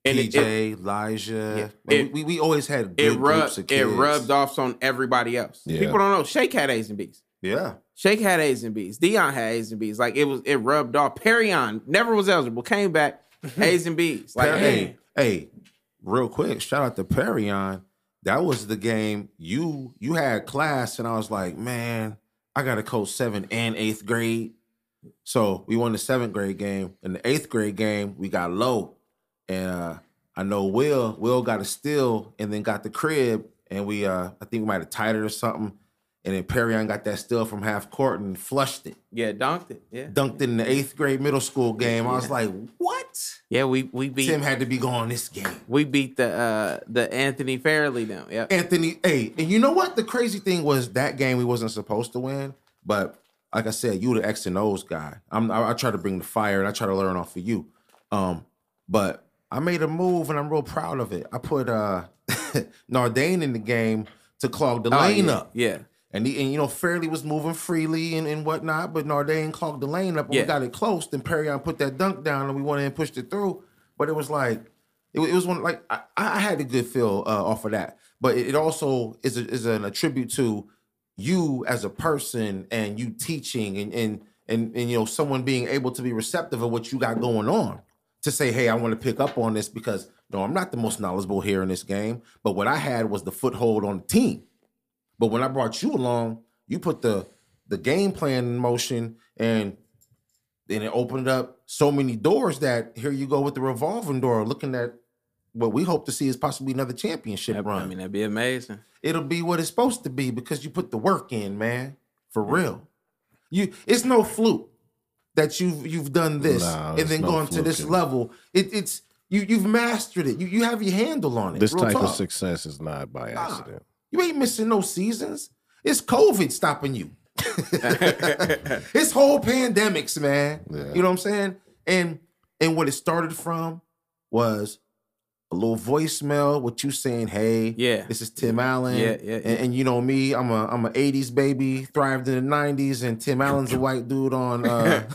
and P J, it, Elijah. Yeah, it, we, we always had good it rubbed, groups of kids. It rubbed off on everybody else. Yeah. People don't know. Shake had A's and B's. Yeah. Shake had A's and B's. Dion had A's and B's. Like, it was it rubbed off. Perion never was eligible. Came back, A's and B's. Like, hey, hey, hey, real quick, shout out to Perion. That was the game you you had class, and I was like, man, I got to coach seventh and eighth grade. So we won the seventh grade game. In the eighth grade game, we got low. And uh, I know Will, Will got a steal and then got the crib, and we uh, I think we might have tied it or something. And then Perion got that steal from half court and flushed it. Yeah, dunked it. Yeah, dunked it in the eighth grade middle school game. Yeah. I was like, what? Yeah, we we beat Tim had to be gone this game. We beat the uh, the Anthony Fairley now. Yeah, Anthony. Hey, and you know what? The crazy thing was that game we wasn't supposed to win. But like I said, you the X and O's guy. I'm, I, I try to bring the fire and I try to learn off of you. Um, but I made a move and I'm real proud of it. I put uh, Nardane in the game to clog the lane oh, yeah. up. Yeah. And, he, and, you know, Fairley was moving freely and, and whatnot, but Nardane clogged the lane up and yeah. we got it close. Then Perion put that dunk down and we went in and pushed it through. But it was like, it, it was one, like, I, I had a good feel uh, off of that. But it, it also is a, is an attribute to you as a person and you teaching and, and, and, and, you know, someone being able to be receptive of what you got going on to say, hey, I want to pick up on this because, no, I'm not the most knowledgeable here in this game. But what I had was the foothold on the team. But when I brought you along, you put the the game plan in motion, and then it opened up so many doors that here you go with the revolving door, looking at what we hope to see is possibly another championship that, run. I mean, that'd be amazing. It'll be what it's supposed to be because you put the work in, man, for real. You, it's no fluke that you've you've done this no, and then no gone to this level. It, it's you you've mastered it. You you have your handle on it. This type talk. of success is not by accident. Nah. You ain't missing no seasons. It's COVID stopping you. It's whole pandemics, man. Yeah. You know what I'm saying? And and what it started from was a little voicemail with you saying, "Hey, yeah, this is Tim Allen." Yeah, yeah, yeah. And, and you know me, I'm a I'm an eighties baby, thrived in the nineties, and Tim Allen's a white dude on uh,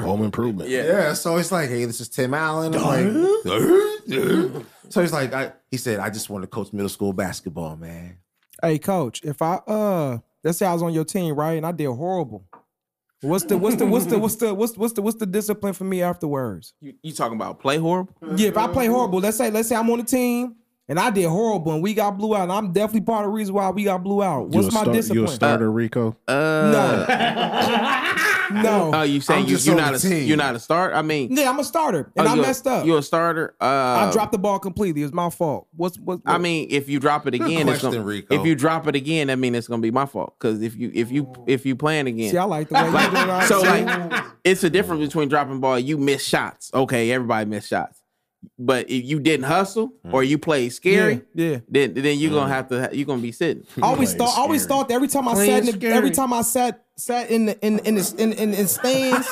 Home Improvement. Yeah. yeah, so it's like, "Hey, this is Tim Allen." I'm like, so he's like, I, he said, "I just want to coach middle school basketball, man." Hey, coach, if I uh, let's say I was on your team, right, and I did horrible. What's the what's the what's the what's the what's the, what's the what's the discipline for me afterwards? You, you talking about play horrible? Yeah, if I play horrible, let's say let's say I'm on the team and I did horrible and we got blew out, and I'm definitely part of the reason why we got blew out. What's my star, discipline? You a starter, Rico? Uh, no, no. Oh, you saying you, you're not a team. You're not a starter? I mean, yeah, I'm a starter and oh, I messed up. You're a starter. Uh, I dropped the ball completely. It's my fault. What's what? I mean, if you drop it again, question, it's gonna, Rico. If you drop it again, that means it's gonna be my fault. Because if you if you if you playing again, see, I like the way like, you do it. So like, it's a difference between dropping ball. You miss shots. Okay, everybody miss shots. But if you didn't hustle or you played scary, yeah, yeah. then then you're gonna have to you're gonna be sitting. I always thought, scary. always thought that every time I Playing sat, in the, every time I sat sat in the in in the, in, in, in stands,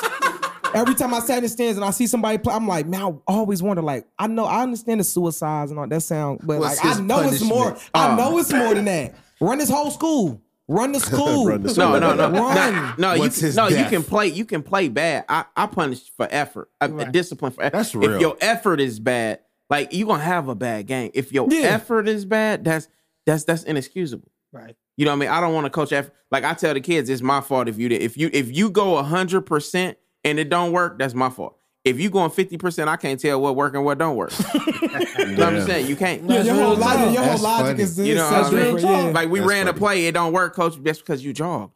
every time I sat in the stands and I see somebody play, I'm like, man, I always wonder, like, I know I understand the suicides and all that sound, but What's like I know punishment? it's more. Oh. I know it's more than that. Run this whole school. Run the school. Run the school. No, no, no, Run. no. no, you, no you can play. You can play bad. I, I punish for effort. I, right. Discipline for effort. That's real. If your effort is bad, like you're gonna have a bad game. If your yeah. effort is bad, that's that's that's inexcusable. Right. You know what I mean? I don't want to coach effort. Like I tell the kids, it's my fault if you did. If you if you go a hundred percent and it don't work, that's my fault. If you going fifty percent, I can't tell what work and what don't work. You know what I'm saying? You can't. Yeah, your whole logic, your whole logic is this. You know what I mean? Yeah. Like, we That's ran funny. a play, it don't work, coach, that's because you jogged.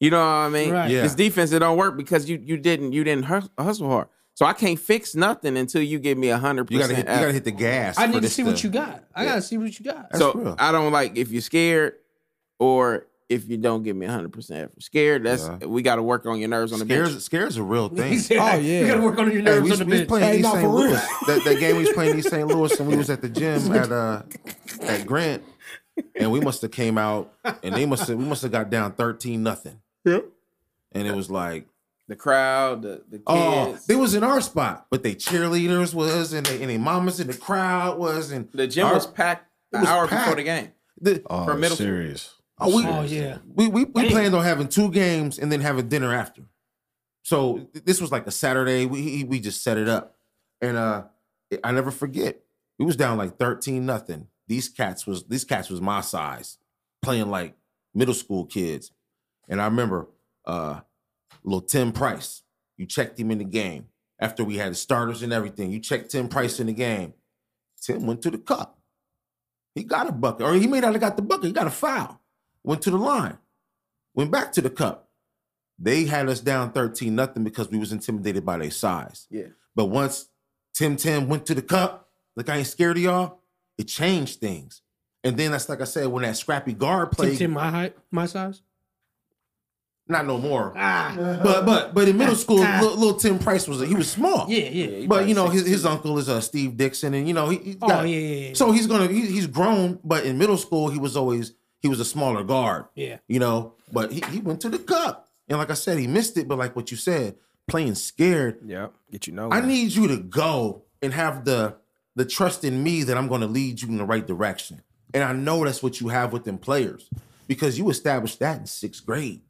You know what I mean? Right. Yeah. This defense, it don't work because you you didn't you didn't hustle hard. So I can't fix nothing until you give me one hundred percent. You got to hit the gas. I need to see stuff. what you got. I yeah. got to see what you got. That's so real. I don't like if you're scared or... If you don't give me one hundred percent effort. Scared, that's yeah. we got to work on your nerves on the Scare's, bench. Scare's a real thing. Said, oh, yeah. You got to work on your nerves hey, we, on the we bench. Playing hey, East Saint Louis. that, that game we was playing East Saint Louis, and we was at the gym at uh at Grant, and we must have came out, and they must have we must have got down thirteen nothing. Yep. And it was like, the crowd, the, the kids. Oh, they was in our spot, but they cheerleaders was, and they, and they mamas in the crowd was. and The gym our, was packed an was hour packed. before the game. The, oh, for middle serious. School. Oh, we, oh yeah, we we, we planned on having two games and then having dinner after. So this was like a Saturday. We we just set it up, and uh, I never forget. We was down like thirteen nothing. These cats was these cats was my size, playing like middle school kids. And I remember uh, little Tim Price. You checked him in the game after we had the starters and everything. You checked Tim Price in the game. Tim went to the cup. He got a bucket, or he may not have got the bucket. He got a foul. Went to the line, went back to the cup. They had us down thirteen nothing because we was intimidated by their size. Yeah. But once Tim Tim went to the cup, like I ain't scared of y'all, it changed things. And then that's like I said, when that scrappy guard played. Tim Tim my height, my size? Not no more. Ah. But but but in middle school, ah. little, little Tim Price was, he was small. Yeah, yeah. But you know, his, his uncle is uh, Steve Dixon, and you know, he, he got, oh, yeah, yeah, yeah. So he's gonna, he, he's grown, but in middle school, he was always, he was a smaller guard, yeah, you know, but he, he went to the cup. And like I said, he missed it, but like what you said, playing scared. Yeah, get you know. I need you to go and have the the trust in me that I'm going to lead you in the right direction. And I know that's what you have with them players because you established that in sixth grade.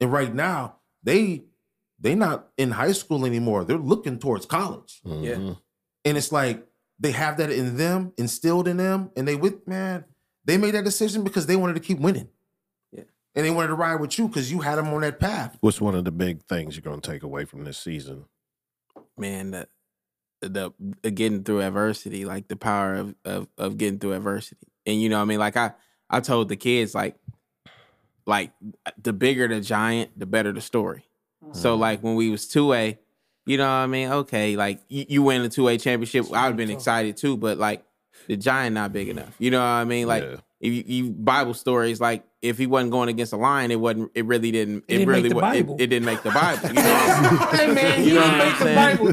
And right now, they, they not in high school anymore. They're looking towards college. Mm-hmm. Yeah. And it's like they have that in them, instilled in them, and they with, man... They made that decision because they wanted to keep winning. Yeah. And they wanted to ride with you because you had them on that path. What's one of the big things you're going to take away from this season? Man, the, the, the getting through adversity, like the power of, of of getting through adversity. And you know what I mean? Like I, I told the kids, like, like the bigger the giant, the better the story. Mm-hmm. So like when we was two A, you know what I mean? Okay, like you, you win the two A championship. I would have been excited too, but like, the giant not big enough. You know what I mean? Like yeah. if you, you Bible stories, like if he wasn't going against a lion, it wasn't. It really didn't. It, it didn't really make the Bible. It, it didn't make the Bible. You know what I mean? Hey man, you he know didn't what make what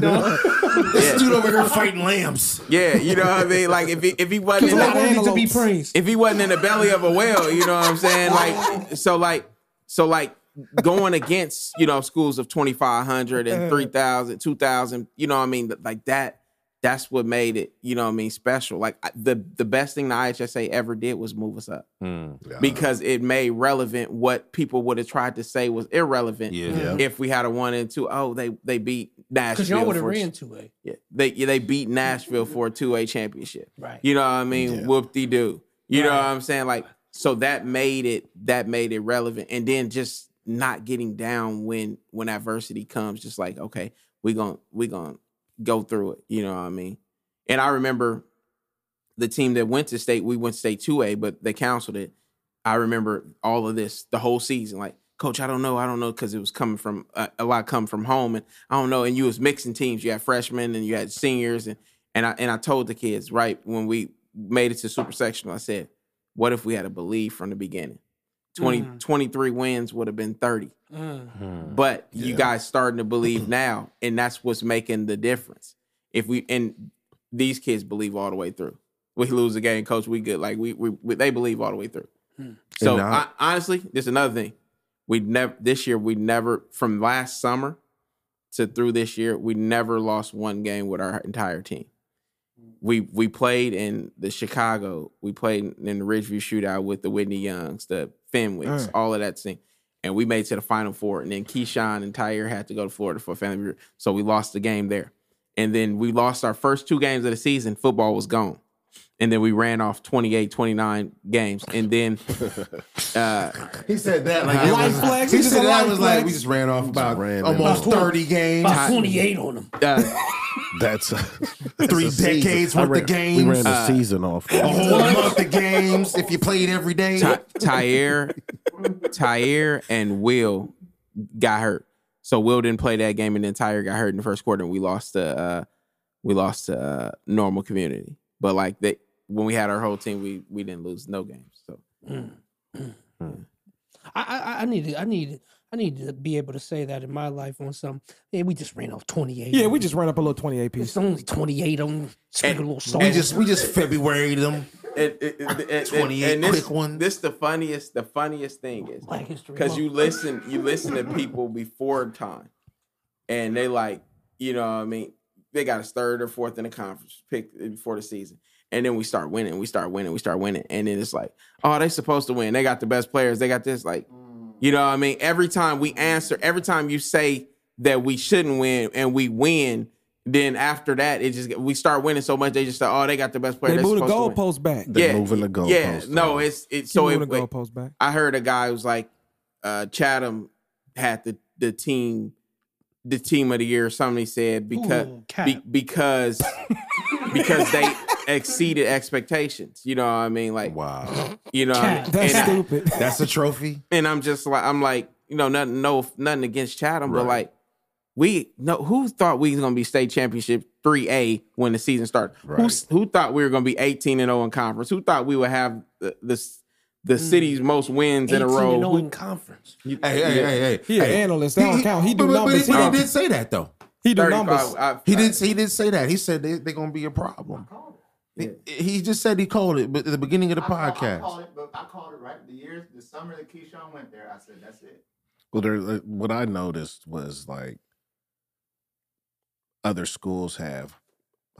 the Bible, dog. This yeah. dude over here fighting lambs. Yeah, you know what I mean? Like if he, if he wasn't in the, to be praised. If he wasn't in the belly of a whale, you know what I'm saying? Like so, like So like going against, you know, schools of twenty-five hundred and three thousand, two thousand, you know what I mean? Like that, that's what made it, you know what I mean, special. Like the, the best thing the I H S A ever did was move us up mm. yeah. because it made relevant what people would have tried to say was irrelevant yeah. if we had a one and two. Oh, they they beat Nashville. Because y'all would have ran two A. Yeah, they, they beat Nashville for a two A championship. Right. You know what I mean? Yeah. Whoop-de-doo. You right. know what I'm saying? Like, so that made it, that made it relevant. And then just not getting down when, when adversity comes, just like, okay, we're going, we're going to go through it. You know what I mean? And I remember the team that went to state, we went to state two A, but they canceled it. I remember all of this, the whole season, like, coach, I don't know. I don't know. Cause it was coming from uh, a lot come from home and I don't know. And you was mixing teams. You had freshmen and you had seniors. And, and I, and I told the kids, right. When we made it to super sectional, I said, what if we had to believe from the beginning? twenty, mm. twenty-three wins would have been thirty. Mm. But yeah. you guys starting to believe now, and that's what's making the difference. If we and these kids believe all the way through. We lose a game, coach, we good. Like we, we, we they believe all the way through. Mm. So I, I, honestly, this is another thing. We never this year we never from last summer to through this year, we never lost one game with our entire team. We we played in the Chicago. We played in the Ridgeview shootout with the Whitney Youngs, the Fenwicks, all, right. all of that thing. And we made it to the Final Four. And then Keyshawn and Tyere had to go to Florida for a family review. So we lost the game there. And then we lost our first two games of the season. Football was gone. And then we ran off twenty-eight, twenty-nine games. And then... Uh, he said that like... Light was, flex. He, he said that was flex. Like, we just ran off about ran almost off. thirty games. About twenty-eight on them. Uh, That's, uh, that's three decades worth ran, of games. We ran the uh, season off. A whole month of games if you played every day. Ty- Tyere, Tyere and Will got hurt. So Will didn't play that game, and then Tyere got hurt in the first quarter, and we lost to uh, we lost to uh, Normal Community. But like they, when we had our whole team, we we didn't lose no games. So mm. Mm. Mm. I, I I need it. I need it. I need to be able to say that in my life on some. Yeah, we just ran off twenty-eight. Yeah, we just ran up a little twenty-eight piece. It's only twenty-eight on them. Speak a little song. We just we just February them. It, it, it, it, twenty-eight and this, quick one. This the funniest. The funniest thing is because you listen you listen to people before time, and they like you know what I mean they got us third or fourth in the conference pick before the season. And then we start winning. We start winning. We start winning. And then it's like, oh, they supposed to win. They got the best players. They got this like. You know what I mean? Every time we answer, every time you say that we shouldn't win and we win, then after that, it just we start winning so much they just say, "Oh, they got the best player." They move the goalpost back. They're yeah, moving the goalpost. Yeah, post no, back. it's it's Keep so it, goalpost back. I heard a guy who was like, uh, Chatham had the the team, the team of the year. Somebody said because Ooh, be, because because they. Exceeded expectations, you know what I mean? Like, wow, you know, I mean? That's and stupid. I, that's a trophy. And I'm just like, I'm like, you know, nothing, no, nothing against Chatham, right. But like, we no, who thought we was gonna be state championship three A when the season started? Right. Who, who thought we were gonna be eighteen and oh in conference? Who thought we would have the the, the mm. city's most wins in a row? eighteen and oh in conference. You, hey, hey, hey, hey, he hey. An analyst. That don't count. He do but, numbers. But he, he did say that though. He do numbers. I, I, he did. He did say that. He said they're they gonna be a problem. Yeah. He just said he called it but at the beginning of the I podcast. Call, I, call it, but I called it right the years, the summer that Keyshawn went there. I said, that's it. Well, there, what I noticed was like other schools have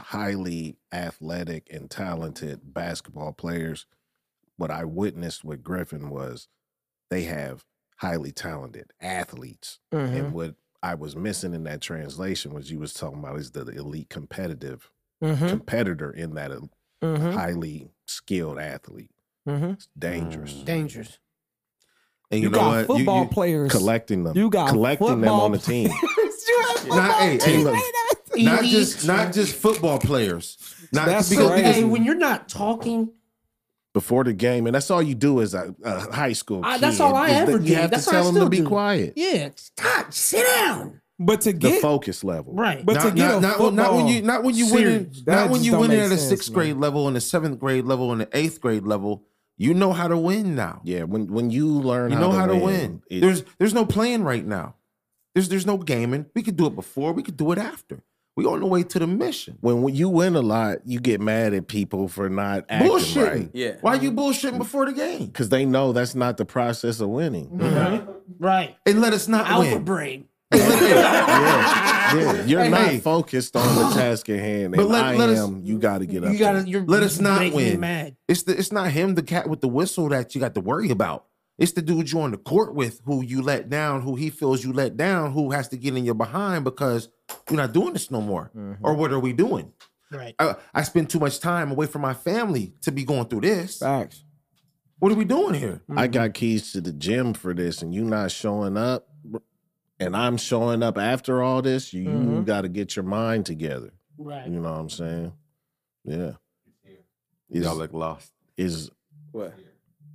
highly athletic and talented basketball players. What I witnessed with Griffin was they have highly talented athletes. Mm-hmm. And what I was missing in that translation was you was talking about is the elite competitive Mm-hmm. competitor in that mm-hmm. highly skilled athlete. Mm-hmm. It's dangerous. Mm. Dangerous. And you, you know got what? Football you, you, players. Collecting them. You got collecting them on the team. not, hey, hey, look, not just not just football players. Not that's because hey, when you're not talking before the game, and that's all you do as a, a high school kid. I, that's all I ever did. You have that's to tell them to be do. Quiet. Yeah. Stop. Sit down. But to get the focus level, right? But not, to get not, a not, football, not when you not when you win not when you win at a sixth man. grade level and a seventh grade level and an eighth grade level, you know how to win now. Yeah, when when you learn, you how know to how win, to win. It, there's there's no playing right now. There's there's no gaming. We could do it before. We could do it after. We on the way to the mission. When, when you win a lot, you get mad at people for not acting bullshitting. Right. Yeah. Why are you bullshitting before the game? Because they know that's not the process of winning. Mm-hmm. Mm-hmm. Right. And let us not Alpha win. Brain. yeah, yeah. You're hey, not hey. focused on the task at hand. And but let, I let us, am. You got to get up. You gotta, you're, let us not win. Mad. It's the. It's not him, the cat with the whistle, that you got to worry about. It's the dude you're on the court with, who you let down, who he feels you let down, who has to get in your behind because you're not doing this no more. Mm-hmm. Or what are we doing? Right. I, I spend too much time away from my family to be going through this. Facts. What are we doing here? Mm-hmm. I got keys to the gym for this, and you not showing up, and I'm showing up after all this. You, mm-hmm. you got to get your mind together. Right. You know what I'm saying? Yeah. It's, Y'all look lost. Is what?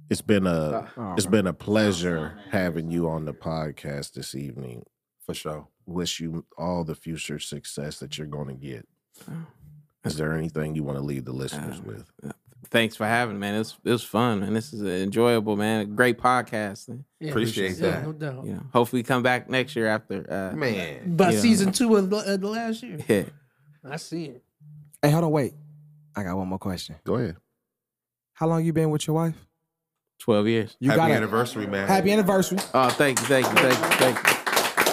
It's been a oh, it's been a pleasure oh, having you on the podcast this evening. For sure. Wish you all the future success that you're going to get. Is there anything you want to leave the listeners uh, with? Thanks for having me, man. It was, it was fun, man. This is enjoyable, man. A great podcast. Yeah, Appreciate yeah, that. No doubt. You know, hopefully, come back next year after. Uh, man, by season know. two of the last year. Yeah, I see it. Hey, hold on, wait. I got one more question. Go ahead. How long you been with your wife? Twelve years. You Happy anniversary, man. Happy anniversary. Oh, thank you, thank you, thank you, thank you.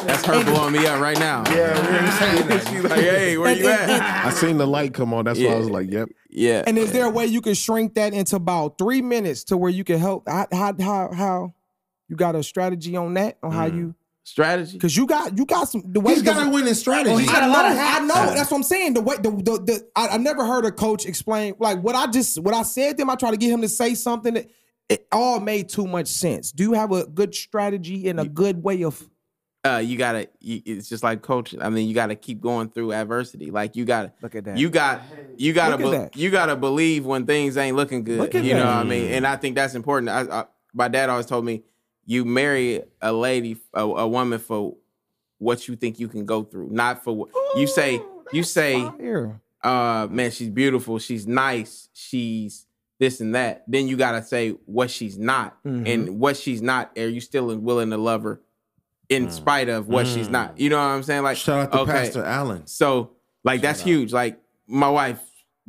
That's her blowing me up right now. Yeah, we're saying She's like, hey, where you at? I seen the light come on. That's yeah. why I was like, yep. Yeah. And is there a way you can shrink that into about three minutes to where you can help? How how how you got a strategy on that? On mm. how you strategy? Because you got you got some. The way he's got a winning strategy. Well, he's got a lot of hats. I know. That's what I'm saying. The way the the, the I, I never heard a coach explain like what I just what I said to him. I tried to get him to say something that. It all made too much sense. Do you have a good strategy and a good way of? Uh, you gotta. You, it's just like coaching. I mean, you gotta keep going through adversity. Like you gotta look at that. You got. You gotta. Be, you gotta believe when things ain't looking good. Look at you that. know what I mean? And I think that's important. I, I, my dad always told me, you marry a lady, a, a woman for what you think you can go through, not for what Ooh, you say. You say, uh, man, she's beautiful. She's nice. She's. This and that, then you gotta say what she's not, mm-hmm. and what she's not. Are you still willing to love her, in mm. spite of what mm. she's not? You know what I'm saying? Like, shout out to okay. Pastor Allen. So, like, shout that's out. huge. Like, my wife,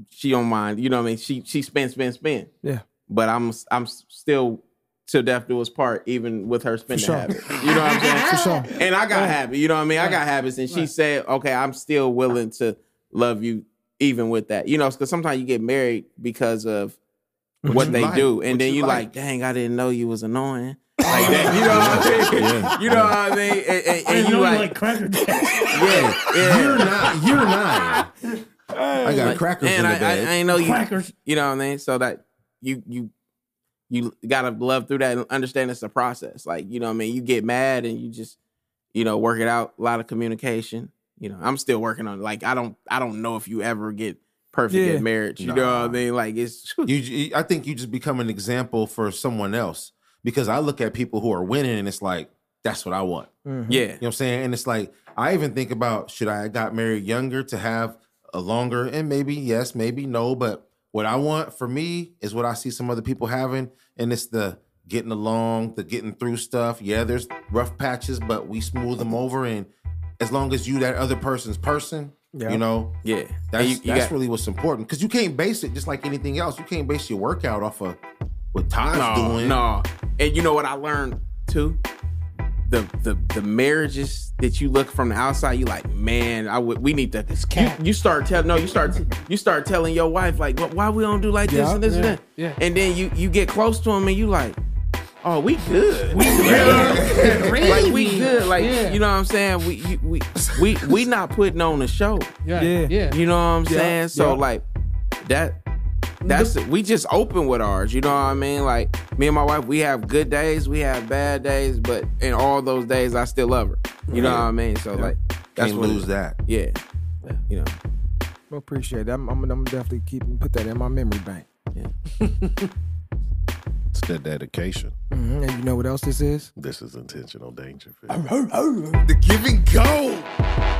she don't mind. You know what I mean? She she spin, spin, spin. Yeah. But I'm I'm still till death do us part, even with her spending sure. habit. You know what I'm saying? For sure. And I got right. habit. You know what I mean? Right. I got habits, and right. she said, okay, I'm still willing to love you, even with that. You know, because sometimes you get married because of What, what they like, do, and then you, you like, like, dang, I didn't know you was annoying. Like that, you know what I mean? Yeah. You know what I mean? And, and, and you like, like cracker bags. Yeah, yeah, you're not, you're not. I got like, crackers in the I, bag. I, I ain't know you. Crackers. You know what I mean? So that you, you, you gotta love through that and understand it's a process. Like, you know what I mean? You get mad and you just, you know, work it out. A lot of communication. You know, I'm still working on it. Like, I don't, I don't know if you ever get. Perfect yeah. in marriage, you nah. know what I mean? Like it's. You, I think you just become an example for someone else because I look at people who are winning and it's like that's what I want. Mm-hmm. Yeah, you know what I'm saying? And it's like I even think about should I got married younger to have a longer and maybe yes, maybe no, but what I want for me is what I see some other people having, and it's the getting along, the getting through stuff. Yeah, there's rough patches, but we smooth them over, and as long as you that other person's person. Yeah. You know, yeah, that's, you, you that's got, really what's important because you can't base it just like anything else. You can't base your workout off of what Todd's no, doing. No, and you know what I learned too? The the the marriages that you look from the outside, you like, man, I w- we need to. You, you start telling no, you start you start telling your wife like, well, why we don't do like this yeah, and this yeah, and that, yeah. and then you you get close to them and you like. Oh, we good. We good. Like we good. Like yeah. you know what I'm saying. We we we we not putting on a show. Yeah, yeah. You know what I'm yeah. saying. So yeah. like that. That's it. We just open with ours. You know what I mean. Like me and my wife, we have good days, we have bad days, but in all those days, I still love her. You know yeah. what I mean. So yeah. like, that's can't lose that. Yeah. yeah. You know. I appreciate that. I'm, I'm, I'm definitely keep put that in my memory bank. Yeah. That dedication. Mm-hmm. And you know what else this is? This is intentional danger. The giving go.